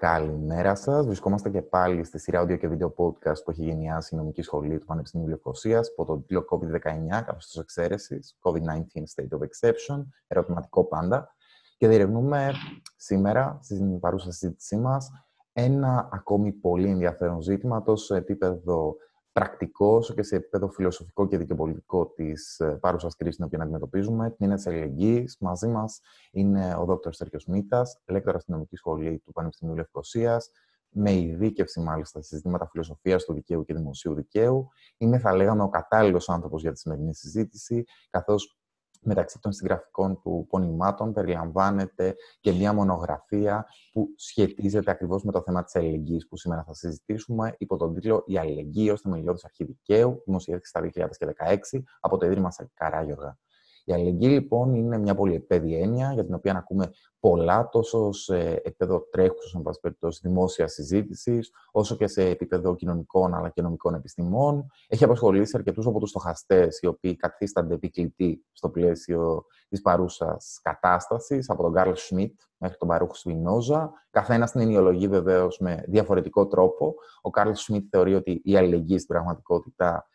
Καλημέρα σας. Βρισκόμαστε και πάλι στη σειρά audio και βίντεο podcast που έχει γενιάσει η νομική σχολή του Πανεπιστημίου Λευκοσίας από τον τίτλο COVID-19, καθεστώς εξαίρεσης, COVID-19 State of Exception, ερωτηματικό πάντα. Και διερευνούμε σήμερα, στην παρούσα συζήτησή μας, ένα ακόμη πολύ ενδιαφέρον ζήτημα, τόσο σε επίπεδο πρακτικό, όσο και σε επίπεδο φιλοσοφικό και δικαιοπολιτικό της παρούσας κρίσης την οποία αντιμετωπίζουμε, την έννοια της αλληλεγγύης. Μαζί μας είναι ο Δόκτωρ Σέργιος Μήτας, λέκτορας στην νομική σχολή του Πανεπιστημίου Λευκοσίας, με ειδίκευση μάλιστα σε ζητήματα φιλοσοφίας του δικαίου και δημοσίου δικαίου. Είναι, θα λέγαμε, ο κατάλληλος άνθρωπος για τη σημερινή συζήτηση, καθώς μεταξύ των συγγραφικών του πονημάτων περιλαμβάνεται και μια μονογραφία που σχετίζεται ακριβώς με το θέμα της αλληλεγγύης που σήμερα θα συζητήσουμε, υπό τον τίτλο «Η αλληλεγγύη ως θεμελιώδης αρχή δικαίου», δημοσιεύτηκε στα 2016 από το Ίδρυμα Καράγιοργα. Η αλληλεγγύη, λοιπόν, είναι μια πολυεπέδη έννοια για την οποία ακούμε πολλά, τόσο σε επίπεδο τρέχουσας δημόσιας συζήτησης, όσο και σε επίπεδο κοινωνικών αλλά και νομικών επιστημών. Έχει απασχολήσει αρκετούς από τους στοχαστές, οι οποίοι καθίστανται επικλητοί στο πλαίσιο της παρούσας κατάστασης, από τον Καρλ Σμιτ μέχρι τον Μπαρούχ Σπινόζα. Καθένας την ενοιολογεί βεβαίως με διαφορετικό τρόπο. Ο Καρλ Σμιτ θεωρεί ότι η αλληλεγγύη στην πραγματικότητα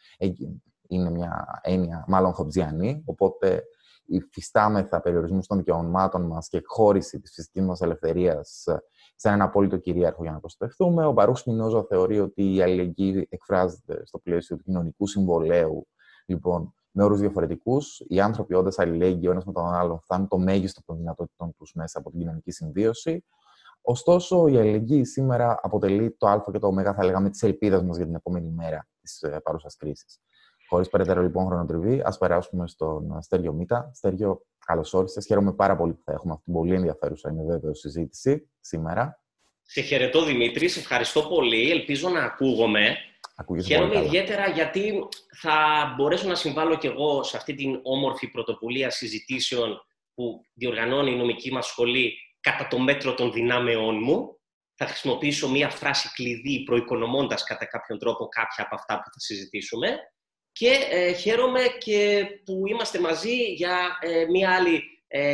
είναι μια έννοια μάλλον χομπζιανή, οπότε υφιστάμεθα περιορισμούς των δικαιωμάτων μας και εκχώρηση της φυσικής μας ελευθερίας σε έναν απόλυτο κυρίαρχο για να προστατευτούμε. Ο Μπαρούχ Σπινόζα θεωρεί ότι η αλληλεγγύη εκφράζεται στο πλαίσιο του κοινωνικού συμβολέου, λοιπόν, με όρους διαφορετικούς. Οι άνθρωποι, όντας αλληλέγγυοι ο ένας με τον άλλον, φτάνουν το μέγιστο των δυνατοτήτων τους μέσα από την κοινωνική συμβίωση. Ωστόσο, η αλληλεγγύη σήμερα αποτελεί το α και το ω, θα λέγαμε, της ελπίδας μας για την επόμενη μέρα της παρούσας κρίσης. Χωρίς περαιτέρω λοιπόν χρονοτριβή, ας περάσουμε στον Στέργιο Μήτα. Στέργιο, καλώς όρισες. Χαίρομαι πάρα πολύ που θα έχουμε αυτή την πολύ ενδιαφέρουσα, είναι βέβαιο, συζήτηση σήμερα. Σε χαιρετώ, Δημήτρη. Σε ευχαριστώ πολύ. Ελπίζω να ακούγομαι. Χαίρομαι ιδιαίτερα γιατί θα μπορέσω να συμβάλλω κι εγώ σε αυτή την όμορφη πρωτοβουλία συζητήσεων που διοργανώνει η νομική μας σχολή κατά το μέτρο των δυνάμεών μου. Θα χρησιμοποιήσω μία φράση κλειδί, προοικονομώντας κατά κάποιον τρόπο κάποια από αυτά που θα συζητήσουμε. Και χαίρομαι και που είμαστε μαζί για μία άλλη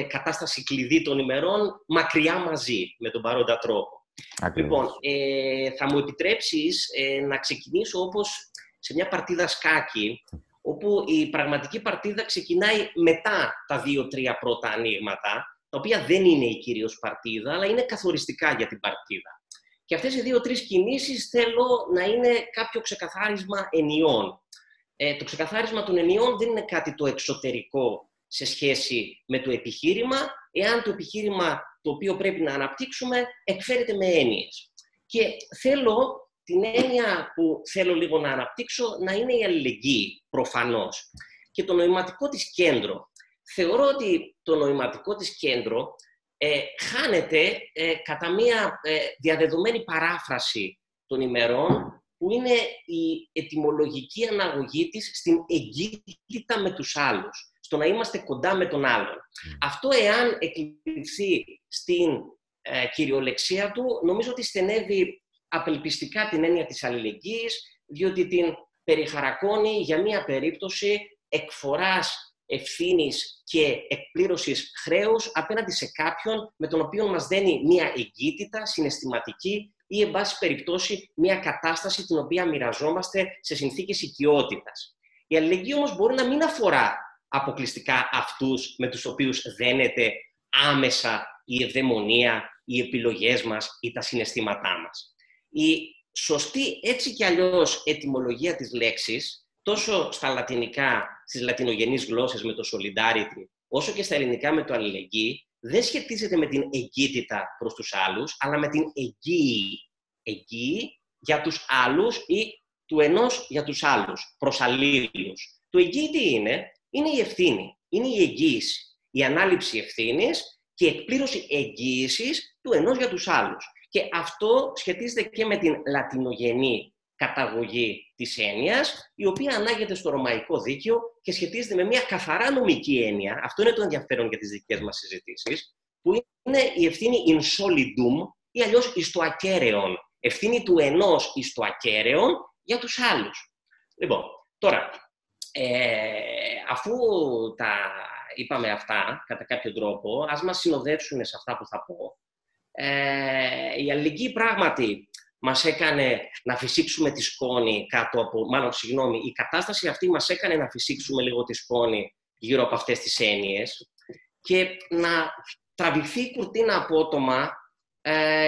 κατάσταση κλειδί των ημερών, μακριά μαζί, με τον παρόντα τρόπο. Ακριβώς. Λοιπόν, θα μου επιτρέψεις να ξεκινήσω όπως σε μια παρτίδα σκάκι, όπου η πραγματική παρτίδα ξεκινάει μετά τα 2-3 πρώτα ανοίγματα, τα οποία δεν είναι η κυρίως παρτίδα, αλλά είναι καθοριστικά για την παρτίδα. Και αυτές οι 2-3 κινήσεις θέλω να είναι κάποιο ξεκαθάρισμα ενιών. Το ξεκαθάρισμα των ενιών δεν είναι κάτι το εξωτερικό σε σχέση με το επιχείρημα, εάν το επιχείρημα το οποίο πρέπει να αναπτύξουμε εκφέρεται με έννοιες. Και θέλω την έννοια που θέλω λίγο να αναπτύξω να είναι η αλληλεγγύη, προφανώς. Και το νοηματικό της κέντρο. Θεωρώ ότι το νοηματικό της κέντρο χάνεται κατά μία διαδεδομένη παράφραση των ημερών, που είναι η ετυμολογική αναγωγή της στην εγκύτητα με τους άλλους, στο να είμαστε κοντά με τον άλλον. Αυτό, εάν εκλειφθεί στην κυριολεξία του, νομίζω ότι στενεύει απελπιστικά την έννοια της αλληλεγγύης, διότι την περιχαρακώνει για μία περίπτωση εκφοράς ευθύνης και εκπλήρωσης χρέους απέναντι σε κάποιον με τον οποίο μας δένει μία εγκύτητα συναισθηματική, ή, εν πάση περιπτώσει, μια κατάσταση την οποία μοιραζόμαστε σε συνθήκες οικειότητας. Η αλληλεγγύη όμως μπορεί να μην αφορά αποκλειστικά αυτούς με τους οποίους δένεται άμεσα η ευδαιμονία, οι επιλογές μας ή τα συναισθήματά μας. Η σωστή έτσι κι αλλιώς ετυμολογία της λέξης, τόσο στα λατινικά, στις λατινογενείς γλώσσες με το solidarity, όσο και στα ελληνικά με το αλληλεγγύη, δεν σχετίζεται με την εγκύτητα προς τους άλλους, αλλά με την εγγύη. Εγγύη για τους άλλους ή του ενός για τους άλλους, προς αλλήλους. Το εγγύη τι είναι? Είναι η ευθύνη, είναι η εγγύηση. Η ανάληψη ευθύνης και η εκπλήρωση εγγύησης του ενός για τους άλλους. Και αυτό σχετίζεται και με την λατινογενή καταγωγή της έννοιας, η οποία ανάγεται στο ρωμαϊκό δίκαιο και σχετίζεται με μια καθαρά νομική έννοια. Αυτό είναι το ενδιαφέρον για τις δικές μας συζητήσεις, που είναι η ευθύνη in solidum ή αλλιώς εις το ακέραιον. Ευθύνη του ενός εις το ακέραιον για τους άλλους. Λοιπόν, τώρα, αφού τα είπαμε αυτά, κατά κάποιο τρόπο, ας μας συνοδεύσουν σε αυτά που θα πω. Η αλληλεγγύη πράγματι μας έκανε να φυσήξουμε τη σκόνη κάτω από... Μάλλον, συγγνώμη, η κατάσταση αυτή μας έκανε να φυσήξουμε λίγο τη σκόνη γύρω από αυτές τις έννοιες και να τραβηθεί η κουρτίνα απότομα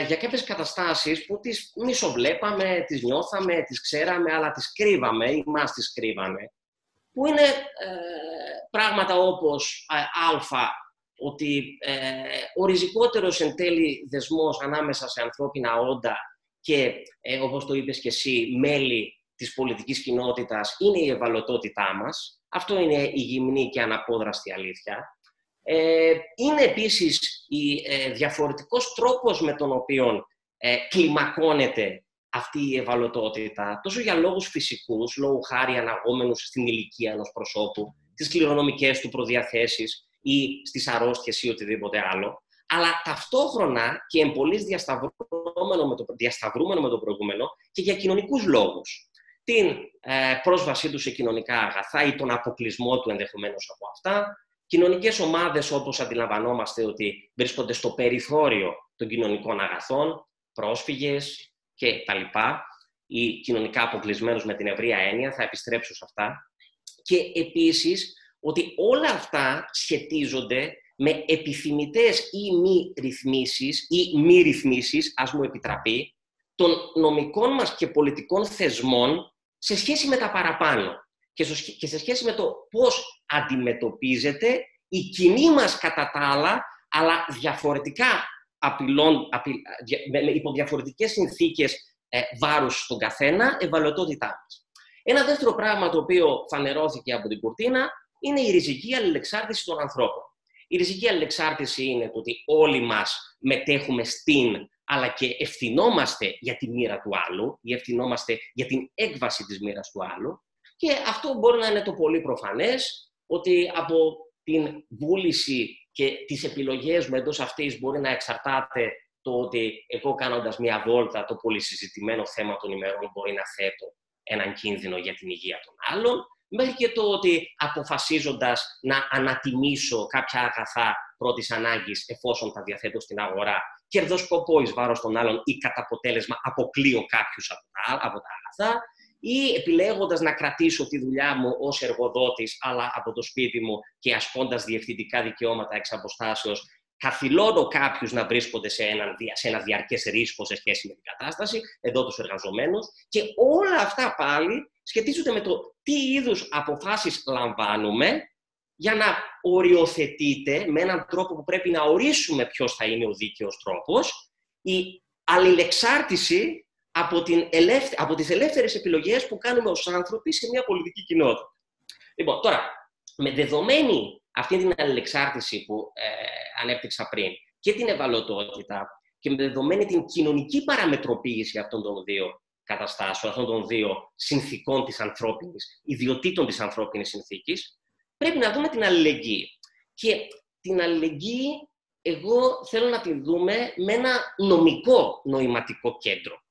για κάποιες καταστάσεις που τις μισοβλέπαμε, τις νιώθαμε, τις ξέραμε, αλλά τις κρύβαμε ή μας τις κρύβανε, που είναι πράγματα όπως ότι ο ριζικότερος εν τέλει δεσμός ανάμεσα σε ανθρώπινα όντα και, όπως το είπες και εσύ, μέλη της πολιτικής κοινότητας είναι η ευαλωτότητά μας. Αυτό είναι η γυμνή και αναπόδραστη αλήθεια. Είναι επίσης διαφορετικός τρόπος με τον οποίο κλιμακώνεται αυτή η ευαλωτότητα, τόσο για λόγους φυσικούς, λόγου χάρη αναγόμενους στην ηλικία ενός προσώπου, τις κληρονομικές του προδιαθέσεις ή στις αρρώστιες ή οτιδήποτε άλλο, αλλά ταυτόχρονα και εμπολής διασταυρούμενο με το προηγούμενο και για κοινωνικούς λόγους. Την πρόσβασή του σε κοινωνικά αγαθά ή τον αποκλεισμό του ενδεχομένως από αυτά, κοινωνικές ομάδες όπως αντιλαμβανόμαστε ότι βρίσκονται στο περιθώριο των κοινωνικών αγαθών, πρόσφυγες και τα λοιπά, ή κοινωνικά αποκλεισμένους με την ευρεία έννοια, θα επιστρέψω σε αυτά. Και επίσης ότι όλα αυτά σχετίζονται με επιθυμητές ή μη ρυθμίσεις ή μη ρυθμίσεις, ας μου επιτραπεί, των νομικών μας και πολιτικών θεσμών σε σχέση με τα παραπάνω και σε σχέση με το πώς αντιμετωπίζεται η κοινή μας κατά τα άλλα, αλλά διαφορετικά υπό διαφορετικές συνθήκες βάρους στον καθένα, ευαλωτότητά μας. Ένα δεύτερο πράγμα το οποίο φανερώθηκε από την κουρτίνα είναι η ριζική αλληλεξάρτηση των ανθρώπων. Η ριζική αλληλεξάρτηση είναι το ότι όλοι μας μετέχουμε στην, αλλά και ευθυνόμαστε για τη μοίρα του άλλου ή ευθυνόμαστε για την έκβαση της μοίρας του άλλου. Και αυτό μπορεί να είναι το πολύ προφανές, ότι από την βούληση και τις επιλογές μου εντός αυτής μπορεί να εξαρτάται το ότι εγώ, κάνοντας μια βόλτα, το πολύ συζητημένο θέμα των ημερών, μπορεί να θέτω έναν κίνδυνο για την υγεία των άλλων, μέχρι και το ότι, αποφασίζοντας να ανατιμήσω κάποια αγαθά πρώτης ανάγκης εφόσον τα διαθέτω στην αγορά, κερδοσκοπώ εις βάρος των άλλων ή κατά αποτέλεσμα αποκλείω κάποιους από τα αγαθά, ή επιλέγοντας να κρατήσω τη δουλειά μου ως εργοδότης, αλλά από το σπίτι μου και ασκώντας διευθυντικά δικαιώματα εξ αποστάσεως, καθυλώνω κάποιους να βρίσκονται σε ένα διαρκές ρίσκο σε σχέση με την κατάσταση, εδώ τους εργαζομένους. Και όλα αυτά πάλι σχετίζονται με το τι είδους αποφάσεις λαμβάνουμε για να οριοθετείται με έναν τρόπο που πρέπει να ορίσουμε ποιος θα είναι ο δίκαιος τρόπος, η αλληλεξάρτηση από τις ελεύθερες επιλογές που κάνουμε ως άνθρωποι σε μια πολιτική κοινότητα. Λοιπόν, τώρα, με δεδομένη αυτή την αλληλεξάρτηση που ανέπτυξα πριν και την ευαλωτότητα και με δεδομένη την κοινωνική παραμετροποίηση αυτών των δύο καταστάσεων, αυτών των δύο συνθήκων της ανθρώπινης, ιδιωτήτων της ανθρώπινης συνθήκης, πρέπει να δούμε την αλληλεγγύη. Και την αλληλεγγύη εγώ θέλω να τη δούμε με ένα νομικό νοηματικό κέντρο.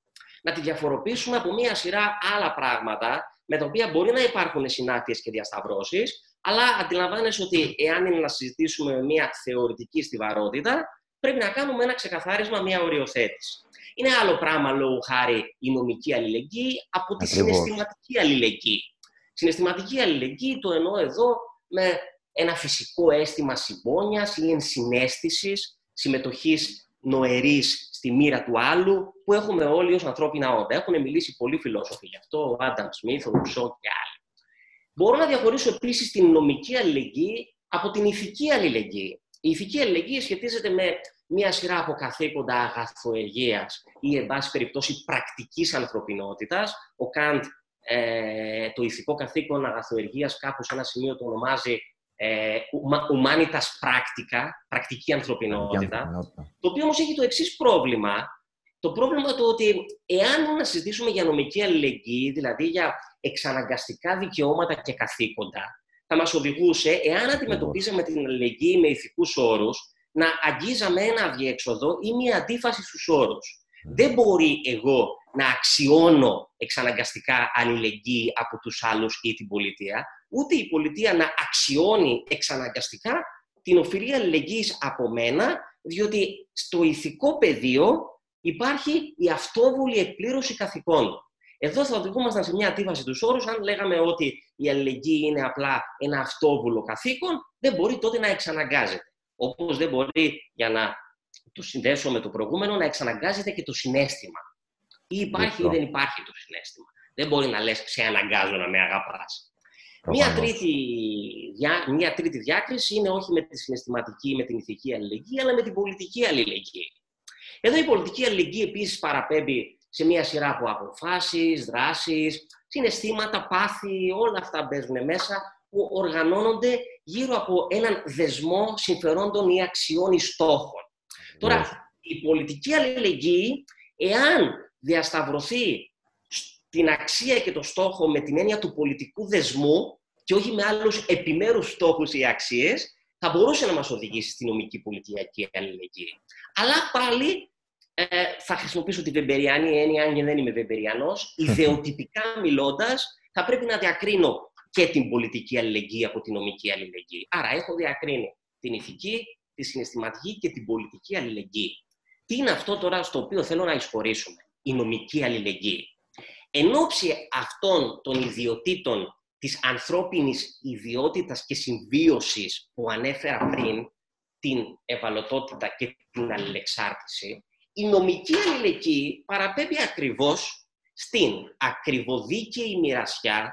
Να τη διαφοροποιήσουμε από μία σειρά άλλα πράγματα με τα οποία μπορεί να υπάρχουν συνάφειες και διασταυρώσεις, αλλά αντιλαμβάνεσαι ότι εάν είναι να συζητήσουμε μία θεωρητική στιβαρότητα, πρέπει να κάνουμε ένα ξεκαθάρισμα, μία οριοθέτηση. Είναι άλλο πράγμα, λόγου χάρη, η νομική αλληλεγγύη από τη συναισθηματική αλληλεγγύη. Συναισθηματική αλληλεγγύη το εννοώ εδώ με ένα φυσικό αίσθημα συμπόνιας ή ενσυναίσθησης, συμμετοχής νοερής στη μοίρα του άλλου, που έχουμε όλοι ως ανθρώπινα όντα. Έχουν μιλήσει πολλοί φιλόσοφοι γι' αυτό, ο Άνταμ Σμιθ, ο Ρουσό και άλλοι. Μπορώ να διαχωρίσω επίσης την νομική αλληλεγγύη από την ηθική αλληλεγγύη. Η ηθική αλληλεγγύη σχετίζεται με μία σειρά από καθήκοντα αγαθοεργίας ή, εν πάση περιπτώσει, πρακτικής ανθρωπινότητας. Ο Καντ το ηθικό καθήκον αγαθοεργίας κάπου σε ένα σημείο το ονομάζει humanitas practica, πρακτική ανθρωπινότητα, το οποίο όμως έχει το εξής πρόβλημα. Το πρόβλημα το ότι εάν να συζητήσουμε για νομική αλληλεγγύη, δηλαδή για εξαναγκαστικά δικαιώματα και καθήκοντα, θα μας οδηγούσε, εάν αντιμετωπίζαμε την αλληλεγγύη με ηθικούς όρους, να αγγίζαμε ένα αδιέξοδο ή μια αντίφαση στους όρους. Δεν μπορεί εγώ να αξιώνω εξαναγκαστικά αλληλεγγύη από τους άλλους ή την πολιτεία, ούτε η πολιτεία να αξιώνει εξαναγκαστικά την οφειλή αλληλεγγύης από μένα, διότι στο ηθικό πεδίο υπάρχει η αυτόβουλη εκπλήρωση καθηκόντων. Εδώ θα οδηγούμασταν σε μια αντίφαση τους όρους. Αν λέγαμε ότι η αλληλεγγύη είναι απλά ένα αυτόβουλο καθήκον, δεν μπορεί τότε να εξαναγκάζεται. Όπως δεν μπορεί, για να το συνδέσω με το προηγούμενο, να εξαναγκάζεται και το συναίσθημα. Ή υπάρχει ή δεν υπάρχει το συναίσθημα. Δεν μπορεί να λες «σε αναγκάζω να με αγαπάς». Μια τρίτη διάκριση είναι όχι με τη συναισθηματική ή με την ηθική αλληλεγγύη, αλλά με την πολιτική αλληλεγγύη. Εδώ η πολιτική αλληλεγγύη επίσης παραπέμπει σε μια σειρά από αποφάσεις, δράσεις, συναισθήματα, πάθη, όλα αυτά μπαίνουν μέσα, που οργανώνονται γύρω από έναν δεσμό συμφερόντων ή αξιών ή στόχων. Yeah. Τώρα, η πολιτική αλληλεγγύη, εάν διασταυρωθεί την αξία και το στόχο με την έννοια του πολιτικού δεσμού και όχι με άλλους επιμέρους στόχους ή αξίες, θα μπορούσε να μας οδηγήσει στη νομική πολιτική αλληλεγγύη. Αλλά πάλι, θα χρησιμοποιήσω τη βεμπεριανή έννοια, αν και δεν είμαι βεμπεριανός, ιδεοτυπικά μιλώντας, θα πρέπει να διακρίνω και την πολιτική αλληλεγγύη από την νομική αλληλεγγύη. Άρα έχω διακρίνει την ηθική, τη συναισθηματική και την πολιτική αλληλεγγύη. Τι είναι αυτό τώρα στο οποίο θέλω να εισχωρήσουμε? Η νομική αλληλεγγύη. Εν όψει αυτών των ιδιωτήτων της ανθρώπινης ιδιότητας και συμβίωσης που ανέφερα πριν, την ευαλωτότητα και την αλληλεξάρτηση, η νομική αλληλεγγύη παραπέμπει ακριβώς στην ακριβοδίκαιη μοιρασιά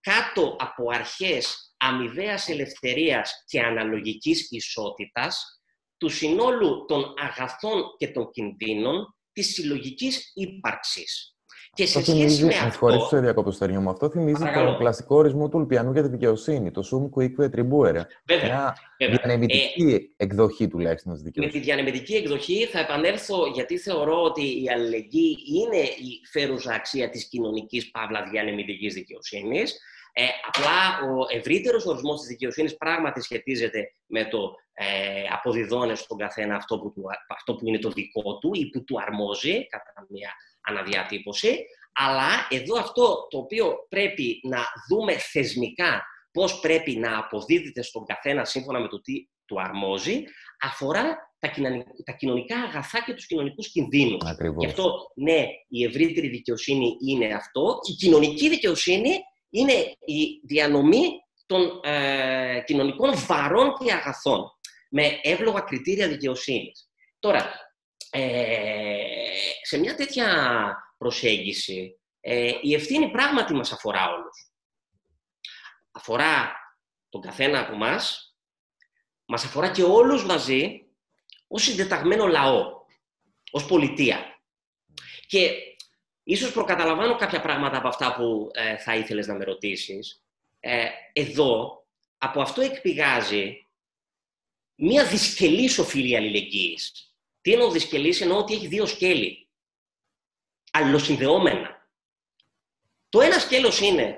κάτω από αρχές αμοιβαίας ελευθερίας και αναλογικής ισότητας, του συνόλου των αγαθών και των κινδύνων της συλλογικής ύπαρξης. Και σε σχέση με αυτό... Χωρίς το διακόπτω στερνιό μου, αυτό θυμίζει τον κλασικό ορισμό του Ολπιανού για τη δικαιοσύνη, το sum cuique tribuere. Μια διανεμητική εκδοχή τουλάχιστον της δικαιοσύνης. Με τη διανεμητική εκδοχή θα επανέλθω, γιατί θεωρώ ότι η αλληλεγγύη είναι η φέρουσα αξία της κοινωνικής παύλα διανεμητικής δικαιοσύνης. Απλά ο ευρύτερος ορισμός της δικαιοσύνης πράγματι σχετίζεται με το αποδιδώνε στον καθένα αυτό που είναι το δικό του ή που του αρμόζει, κατά μια αναδιατύπωση. Αλλά εδώ αυτό το οποίο πρέπει να δούμε θεσμικά πώς πρέπει να αποδίδεται στον καθένα σύμφωνα με το τι του αρμόζει, αφορά τα κοινωνικά αγαθά και τους κοινωνικούς κινδύνους. Ακριβώς. Γι' αυτό, ναι, η ευρύτερη δικαιοσύνη είναι αυτό. Η κοινωνική δικαιοσύνη είναι η διανομή των κοινωνικών βαρών και αγαθών με εύλογα κριτήρια δικαιοσύνης. Τώρα, σε μια τέτοια προσέγγιση, η ευθύνη πράγματι μας αφορά όλους. Αφορά τον καθένα από μας, μας αφορά και όλους μαζί ως συντεταγμένο λαό, ως πολιτεία. Και ίσως προκαταλαμβάνω κάποια πράγματα από αυτά που θα ήθελες να με ρωτήσεις. Εδώ, από αυτό εκπηγάζει μια δυσκελής οφειλή αλληλεγγύης. Τι εννοώ δυσκελής? Εννοώ ότι έχει δύο σκέλη, αλληλοσυνδεόμενα. Το ένα σκέλος είναι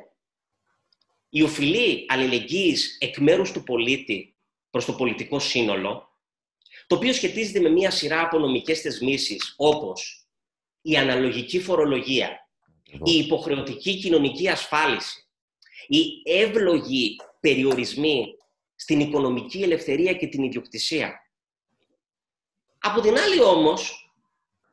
η οφειλή αλληλεγγύης εκ μέρους του πολίτη προς το πολιτικό σύνολο, το οποίο σχετίζεται με μια σειρά από νομικές θεσμίσεις, όπως η αναλογική φορολογία, η υποχρεωτική κοινωνική ασφάλιση, οι εύλογοι περιορισμοί στην οικονομική ελευθερία και την ιδιοκτησία. Από την άλλη όμως,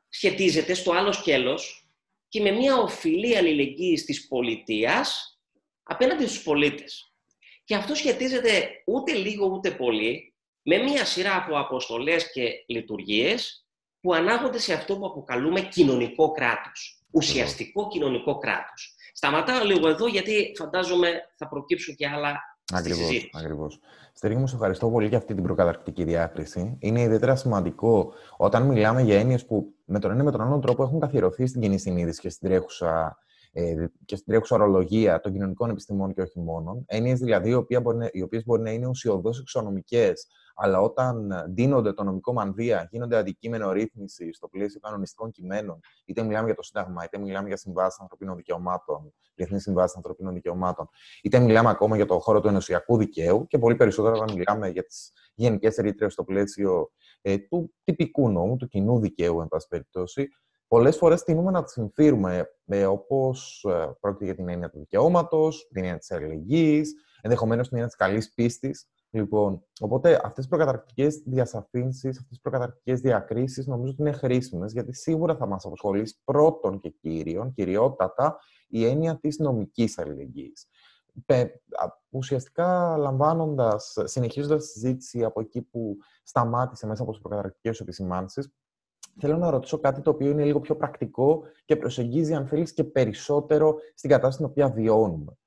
σχετίζεται στο άλλο σκέλος και με μια οφειλή αλληλεγγύης της πολιτείας απέναντι στους πολίτες. Και αυτό σχετίζεται ούτε λίγο ούτε πολύ με μια σειρά από αποστολές και λειτουργίες που ανάγονται σε αυτό που αποκαλούμε κοινωνικό κράτος, ουσιαστικό κοινωνικό κράτος. Σταματάω λίγο εδώ, γιατί φαντάζομαι θα προκύψουν και άλλα. Ακριβώς. Στέργιο μου, σε ευχαριστώ πολύ για αυτή την προκαταρκτική διάκριση. Είναι ιδιαίτερα σημαντικό όταν μιλάμε για έννοιες που με τον ένα με τον άλλο τρόπο έχουν καθιερωθεί στην κοινή συνείδηση και στην τρέχουσα ορολογία των κοινωνικών επιστημών και όχι μόνον. Έννοιες δηλαδή οι οποίες μπορεί να είναι ουσιοδώς εξονομικές, αλλά όταν ντύνονται το νομικό μανδύα, γίνονται αντικείμενο ρύθμιση στο πλαίσιο κανονιστικών κειμένων, είτε μιλάμε για το Σύνταγμα, είτε μιλάμε για συμβάσεις ανθρωπίνων δικαιωμάτων, διεθνείς συμβάσεις ανθρωπίνων δικαιωμάτων, είτε μιλάμε ακόμα για το χώρο του ενωσιακού δικαίου και πολύ περισσότερο όταν μιλάμε για τις γενικές ρήτρες στο πλαίσιο του τυπικού νόμου, του κοινού δικαίου, εν πάση περιπτώσει. Πολλές φορές τείνουμε να τις συμφύρουμε, όπως πρόκειται για την έννοια του δικαιώματος, την έννοια της αλληλεγγύης, ενδεχομένως την έννοια της καλής πίστης. Λοιπόν, οπότε αυτές οι προκαταρκτικές διασαφήνσεις, αυτές οι προκαταρκτικές διακρίσεις νομίζω ότι είναι χρήσιμες, γιατί σίγουρα θα μας απασχολήσει πρώτον και κυριότατα η έννοια της νομικής αλληλεγγύης. Ουσιαστικά συνεχίζοντας τη συζήτηση από εκεί που σταμάτησε μέσα από τις προκαταρκτικές επισημάνσεις, θέλω να ρωτήσω κάτι το οποίο είναι λίγο πιο πρακτικό και προσεγγίζει, αν θέλεις, και περισσότερο στην κατάσταση στην οποία βιώνουμε.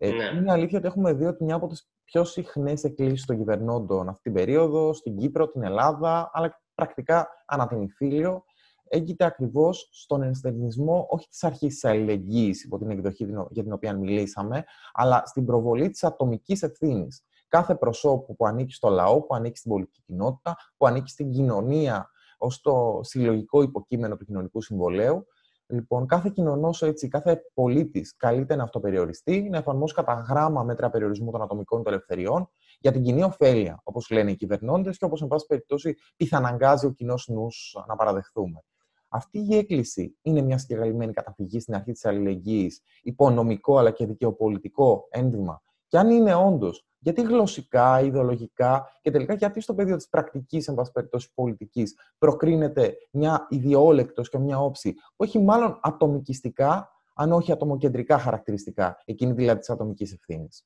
Ναι. Είναι αλήθεια ότι έχουμε δει ότι μια από τις πιο συχνές εκκλήσεις των κυβερνώντων αυτή την περίοδο, στην Κύπρο, την Ελλάδα, αλλά πρακτικά ανά την Ιμφίλιο, έγκυται ακριβώς στον ενστερνισμό όχι της αρχής της αλληλεγγύης, υπό την εκδοχή για την οποία μιλήσαμε, αλλά στην προβολή της ατομικής ευθύνης κάθε προσώπου που ανήκει στο λαό, που ανήκει στην πολιτική κοινότητα, που ανήκει στην κοινωνία, ως το συλλογικό υποκείμενο του κοινωνικού συμβολαίου. Λοιπόν, κάθε κοινωνός, έτσι, κάθε πολίτης καλείται να αυτοπεριοριστεί, να εφαρμόσει κατά γράμμα μέτρα περιορισμού των ατομικών του ελευθεριών για την κοινή ωφέλεια, όπως λένε οι κυβερνώντες και όπως, εν πάση περιπτώσει, πιθαναγκάζει ο κοινός νους να παραδεχθούμε. Αυτή η έκκληση είναι μια συγκεκριμένη καταφυγή στην αρχή της αλληλεγγύης, υπονομικό αλλά και δικαιοπολιτικό ένδυμα. Και αν είναι όντως, γιατί γλωσσικά, ιδεολογικά και τελικά γιατί στο πεδίο της πρακτικής, εν πάση περιπτώσει πολιτικής, προκρίνεται μια ιδιόλεκτος και μια όψη που έχει μάλλον ατομικιστικά, αν όχι ατομοκεντρικά χαρακτηριστικά, εκείνη δηλαδή της ατομικής ευθύνης.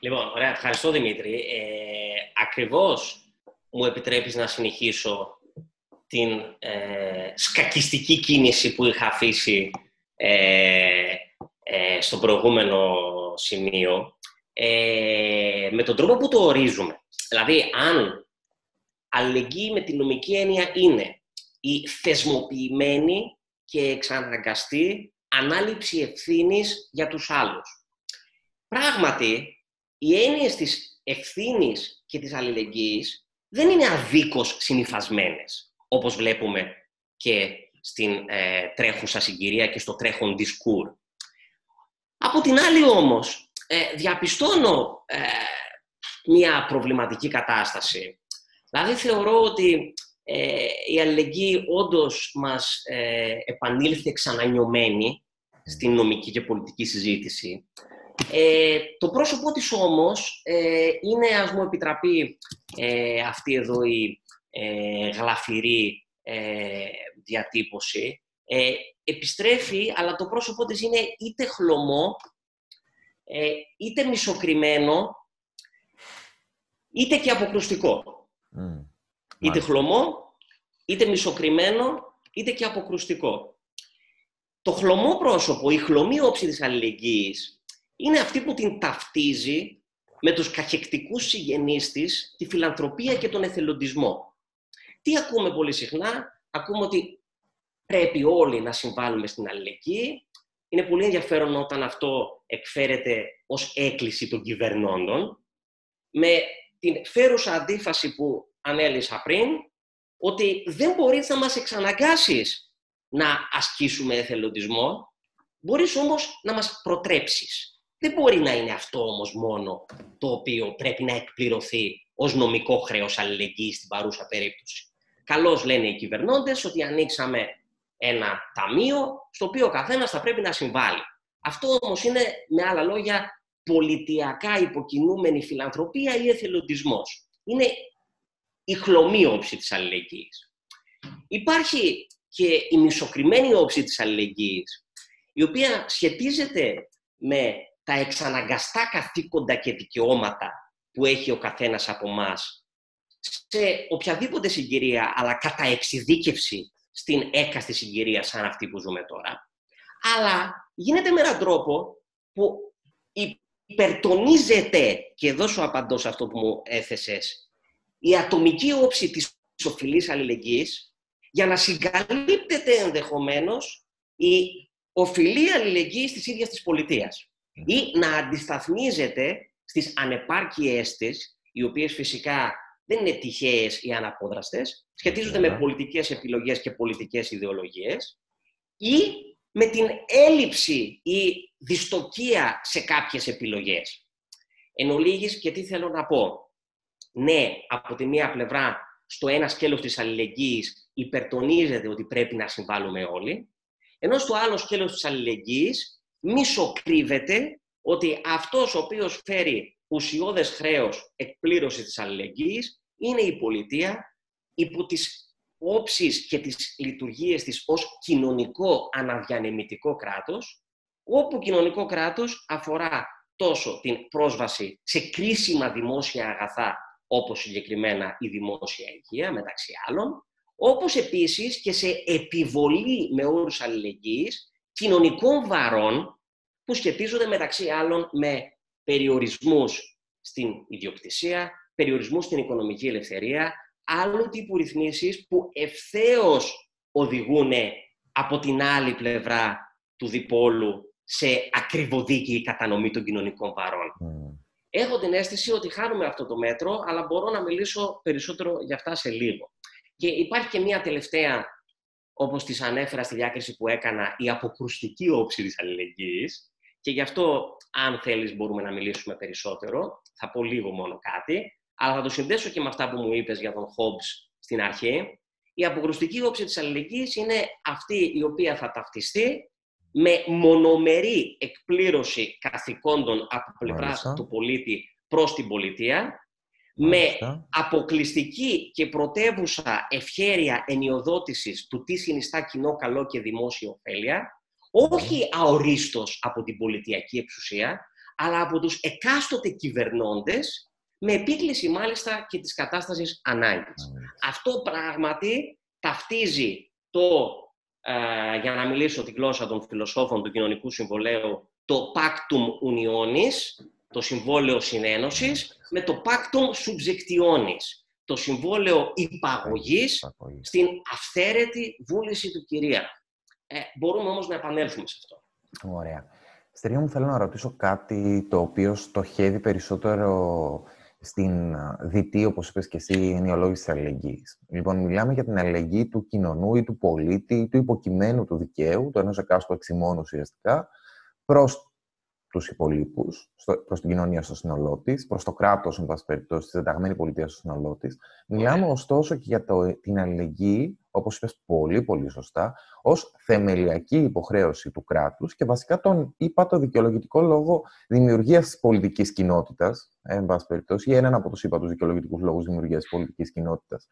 Λοιπόν, ωραία, ευχαριστώ Δημήτρη. Ακριβώς μου επιτρέπεις να συνεχίσω την σκακιστική κίνηση που είχα αφήσει στο προηγούμενο σημείο, με τον τρόπο που το ορίζουμε. Δηλαδή, αν αλληλεγγύη με την νομική έννοια είναι η θεσμοποιημένη και εξαναγκαστή ανάληψη ευθύνης για τους άλλους. Πράγματι, οι έννοιες της ευθύνης και της αλληλεγγύης δεν είναι αδίκως συνυφασμένες, όπως βλέπουμε και στην τρέχουσα συγκυρία και στο τρέχον δισκούρ. Από την άλλη όμως, διαπιστώνω μια προβληματική κατάσταση. Δηλαδή θεωρώ ότι η αλληλεγγύη όντως μας επανήλθε ξανανιωμένη στην νομική και πολιτική συζήτηση. Το πρόσωπό της όμως είναι, ας μου επιτραπεί αυτή εδώ η γλαφυρή διατύπωση, επιστρέφει, αλλά το πρόσωπό της είναι είτε χλωμό, είτε μισοκριμένο, είτε και αποκλουστικό. Είτε χλωμό, είτε μισοκριμένο, είτε και αποκλουστικό. Το χλωμό πρόσωπο, η χλωμή όψη της αλληλεγγύης, είναι αυτή που την ταυτίζει με τους καχεκτικούς συγγενείς της, τη φιλανθρωπία και τον εθελοντισμό. Τι ακούμε πολύ συχνά? Ακούμε ότι πρέπει όλοι να συμβάλλουμε στην αλληλεγγύη. Είναι πολύ ενδιαφέρον όταν αυτό εκφέρεται ως έκκληση των κυβερνώντων, με την φέρουσα αντίφαση που ανέλησα πριν, ότι δεν μπορείς να μας εξαναγκάσεις να ασκήσουμε εθελοντισμό, μπορείς όμως να μας προτρέψεις. Δεν μπορεί να είναι αυτό όμως μόνο το οποίο πρέπει να εκπληρωθεί ως νομικό χρέος αλληλεγγύης στην παρούσα περίπτωση. Καλώς λένε οι κυβερνώντες ότι ανοίξαμε ένα ταμείο στο οποίο ο καθένας θα πρέπει να συμβάλλει. Αυτό όμως είναι, με άλλα λόγια, πολιτιακά υποκινούμενη φιλανθρωπία ή εθελοντισμός. Είναι η χλωμή όψη της αλληλεγγύης. Υπάρχει και η μισοκριμένη όψη της αλληλεγγύης, η οποία σχετίζεται με τα εξαναγκαστά καθήκοντα και δικαιώματα που έχει ο καθένας από εμάς σε οποιαδήποτε συγκυρία, αλλά κατά εξειδίκευση στην έκαστη συγκυρία σαν αυτή που ζούμε τώρα, αλλά γίνεται με έναν τρόπο που υπερτονίζεται, και εδώ σου απαντώ σε αυτό που μου έθεσες, η ατομική όψη της οφειλής αλληλεγγύης, για να συγκαλύπτεται ενδεχομένως η οφειλή αλληλεγγύης της ίδιας της πολιτείας, ή να αντισταθμίζεται στις ανεπάρκειές της, οι οποίες φυσικά δεν είναι τυχαίες ή αναπόδραστες, σχετίζονται με πολιτικές επιλογές και πολιτικές ιδεολογίες, ή με την έλλειψη ή δυστοκία σε κάποιες επιλογές. Εν ολίγης, και τι θέλω να πω. Ναι, από τη μία πλευρά, στο ένα σκέλος της αλληλεγγύης υπερτονίζεται ότι πρέπει να συμβάλλουμε όλοι, ενώ στο άλλο σκέλος της αλληλεγγύης μισοκρύβεται ότι αυτός ο οποίος φέρει ουσιώδες χρέος εκπλήρωσης της αλληλεγγύης είναι η πολιτεία υπό τις όψεις και τις λειτουργίες της ως κοινωνικό αναδιανεμητικό κράτος, όπου κοινωνικό κράτος αφορά τόσο την πρόσβαση σε κρίσιμα δημόσια αγαθά, όπως συγκεκριμένα η δημόσια υγεία, μεταξύ άλλων, όπως επίσης και σε επιβολή με όρους αλληλεγγύης κοινωνικών βαρών που σχετίζονται μεταξύ άλλων με περιορισμούς στην ιδιοκτησία, περιορισμούς στην οικονομική ελευθερία, άλλου τύπου ρυθμίσεις που ευθέως οδηγούν από την άλλη πλευρά του διπόλου σε ακριβοδίκη κατανομή των κοινωνικών βαρών. Έχω την αίσθηση ότι χάνουμε αυτό το μέτρο, αλλά μπορώ να μιλήσω περισσότερο για αυτά σε λίγο. Και υπάρχει και μία τελευταία, όπως τις ανέφερα στη διάκριση που έκανα, η αποκρουστική όψη της αλληλεγγύης. Και γι' αυτό, αν θέλεις, μπορούμε να μιλήσουμε περισσότερο. Θα πω λίγο μόνο κάτι, αλλά θα το συνδέσω και με αυτά που μου είπες για τον Χόμπς στην αρχή. Η αποκρουστική όψη της αλληλεγγύης είναι αυτή η οποία θα ταυτιστεί με μονομερή εκπλήρωση καθηκόντων από πλευράς του πολίτη προς την πολιτεία, με αποκλειστική και πρωτεύουσα ευχέρεια ενιοδότησης του τι συνιστά κοινό καλό και δημόσια ωφέλεια, όχι αορίστος από την πολιτιακή εξουσία, αλλά από τους εκάστοτε κυβερνώντες, με επίκληση μάλιστα και της κατάστασης ανάγκης. Αυτό πράγματι ταυτίζει το, για να μιλήσω τη γλώσσα των φιλοσόφων του κοινωνικού συμβολέου, το pactum unionis, το συμβόλαιο συνένωσης, με το pactum subjectionis, το συμβόλαιο υπαγωγής στην αυθαίρετη βούληση του κυρίαρχου. Μπορούμε όμως να επανέλθουμε σε αυτό. Ωραία. Στέργιο μου, θέλω να ρωτήσω κάτι το οποίο στοχεύει περισσότερο στην δυτή, όπως είπες και εσύ, ενοιολόγηση της αλληλεγγύης. Λοιπόν, μιλάμε για την αλληλεγγύη του κοινωνού ή του πολίτη ή του υποκειμένου του δικαίου, το ενός εκάστου εξημών ουσιαστικά, προς τους υπολείπους, προς την κοινωνία στο σύνολό της, προς το κράτος, εν πάση περιπτώσει, τη συνταγμένη πολιτεία στο σύνολό της. Μιλάμε ωστόσο και για την αλληλεγγύη, όπως είπες πολύ πολύ σωστά, ως θεμελιακή υποχρέωση του κράτους και βασικά τον είπα το δικαιολογητικό λόγο δημιουργίας της πολιτικής κοινότητας, εν πάση περιπτώσει, ή έναν από τους είπα τους δικαιολογητικούς λόγους δημιουργίας της πολιτικής κοινότητας.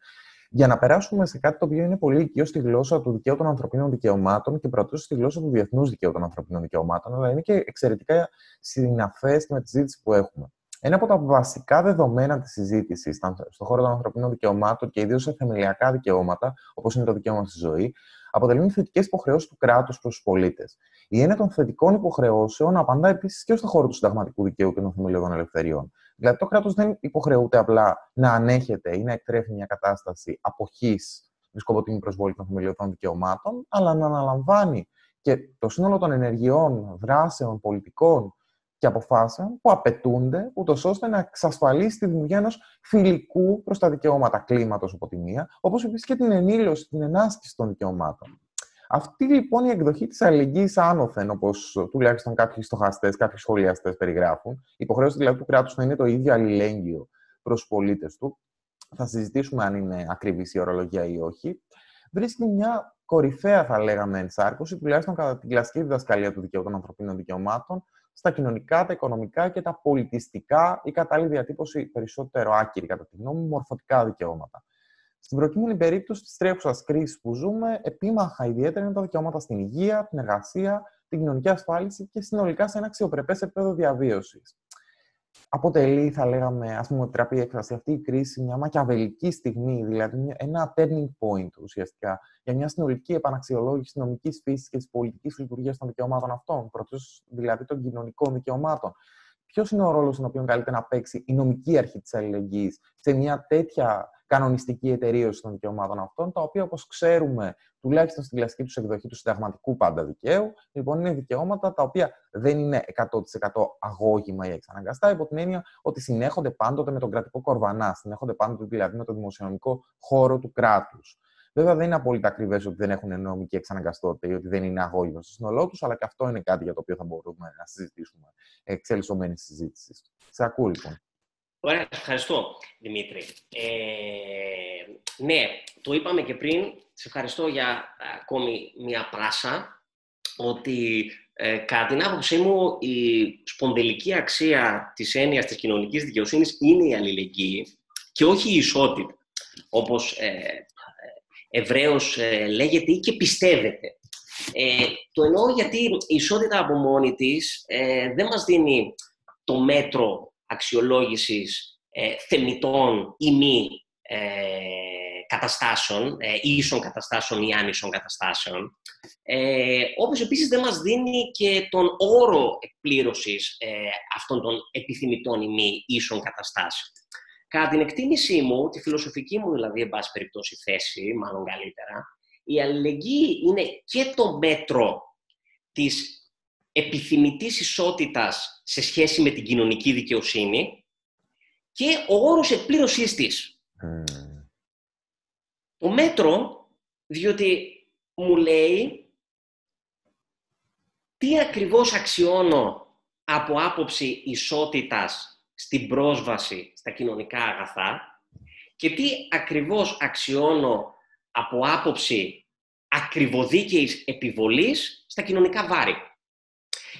Για να περάσουμε σε κάτι το οποίο είναι πολύ οικείο στη γλώσσα του δικαίου των ανθρωπίνων δικαιωμάτων και πρωτίστως στη γλώσσα του διεθνούς δικαίου των ανθρωπίνων δικαιωμάτων, αλλά είναι και εξαιρετικά συναφές και με τη συζήτηση που έχουμε. Ένα από τα βασικά δεδομένα της συζήτησης στον χώρο των ανθρωπίνων δικαιωμάτων και ιδίως σε θεμελιακά δικαιώματα, όπως είναι το δικαίωμα στη ζωή, αποτελούν οι θετικές υποχρεώσεις του κράτους προς τους πολίτες. Η έννοια των θετικών υποχρεώσεων απαντά επίσης και στον χώρο του συνταγματικού δικαίου και των θεμελιωδών ελευθεριών. Δηλαδή, το κράτος δεν υποχρεούται απλά να ανέχεται ή να εκτρέφει μια κατάσταση αποχής με σκοπό την προσβολή των θεμελιωδών δικαιωμάτων, αλλά να αναλαμβάνει και το σύνολο των ενεργειών, δράσεων, πολιτικών και αποφάσεων που απαιτούνται, ούτως ώστε να εξασφαλίσει τη δημιουργία ενός φιλικού προς τα δικαιώματα κλίματος από τη μία, όπως επίσης και την ενήλωση, την ενάσκηση των δικαιωμάτων. Αυτή λοιπόν η εκδοχή της αλληλεγγύης άνωθεν, όπως τουλάχιστον κάποιοι στοχαστές, κάποιοι σχολιαστές περιγράφουν, υποχρέωση δηλαδή του κράτους να είναι το ίδιο αλληλέγγυο προς τους πολίτες του, θα συζητήσουμε αν είναι ακριβής η ορολογία ή όχι, βρίσκει μια κορυφαία, θα λέγαμε, ενσάρκωση, τουλάχιστον κατά την κλασική διδασκαλία του δικαίου των ανθρωπίνων δικαιωμάτων, στα κοινωνικά, τα οικονομικά και τα πολιτιστικά ή κατάλληλη διατύπωση περισσότερο άκυρη, κατά τη γνώμη μου, μορφωτικά δικαιώματα. Στην προκειμένη περίπτωση της τρέχουσας κρίσης που ζούμε, επίμαχα ιδιαίτερα είναι τα δικαιώματα στην υγεία, την εργασία, την κοινωνική ασφάλιση και συνολικά σε ένα αξιοπρεπές επίπεδο διαβίωσης. Αποτελεί, θα λέγαμε, ας πούμε, επιτραπεί η έκφραση, αυτή η κρίση μια μακιαβελική στιγμή, δηλαδή ένα turning point ουσιαστικά για μια συνολική επαναξιολόγηση της νομικής φύσης και της πολιτικής λειτουργίας των δικαιωμάτων αυτών, πρωτίστως δηλαδή των κοινωνικών δικαιωμάτων. Ποιος είναι ο ρόλος στον οποίο καλείται να παίξει η νομική αρχή της αλληλεγγύης σε μια τέτοια κανονιστική εταιρείωση των δικαιωμάτων αυτών, τα οποία, όπως ξέρουμε, τουλάχιστον στην κλασική τους εκδοχή του συνταγματικού πάντα δικαίου, λοιπόν, είναι δικαιώματα τα οποία δεν είναι 100% αγώγημα ή εξαναγκαστά, υπό την έννοια ότι συνέχονται πάντοτε με τον κρατικό κορβανά, συνέχονται πάντοτε δηλαδή με τον δημοσιονομικό χώρο του κράτους. Βέβαια, δεν είναι απόλυτα ακριβές ότι δεν έχουν νομική εξαναγκαστότητα ή ότι δεν είναι αγώγημα στο σύνολό τους, αλλά και αυτό είναι κάτι για το οποίο θα μπορούμε να συζητήσουμε εξελισσομένη συζήτηση. Σε ακούω, λοιπόν. Ωραία, ευχαριστώ, Δημήτρη. Ναι, το είπαμε και πριν, σε ευχαριστώ για ακόμη μια πάσα, ότι Κατά την άποψή μου, η σπονδυλική αξία της έννοιας της κοινωνικής δικαιοσύνης είναι η αλληλεγγύη και όχι η ισότητα, όπως ευρέως λέγεται ή και πιστεύεται. Το εννοώ γιατί η ισότητα από μόνη της δεν μας δίνει το μέτρο αξιολόγησης θεμιτών ή μη καταστάσεων, ίσων καταστάσεων ή άνισων καταστάσεων. Όπως επίσης δεν μας δίνει και τον όρο εκπλήρωσης αυτών των επιθυμητών ή μη ίσων καταστάσεων. Κατά την εκτίμησή μου, τη φιλοσοφική μου δηλαδή, εν πάση περιπτώσει θέση, μάλλον καλύτερα, η αλληλεγγύη είναι και το μέτρο της επιθυμητής ισότητας σε σχέση με την κοινωνική δικαιοσύνη και ο όρος εκπλήρωσής της. Το μέτρο, διότι μου λέει τι ακριβώς αξιώνω από άποψη ισότητας στην πρόσβαση στα κοινωνικά αγαθά και τι ακριβώς αξιώνω από άποψη ακριβοδίκαιης επιβολής στα κοινωνικά βάρη.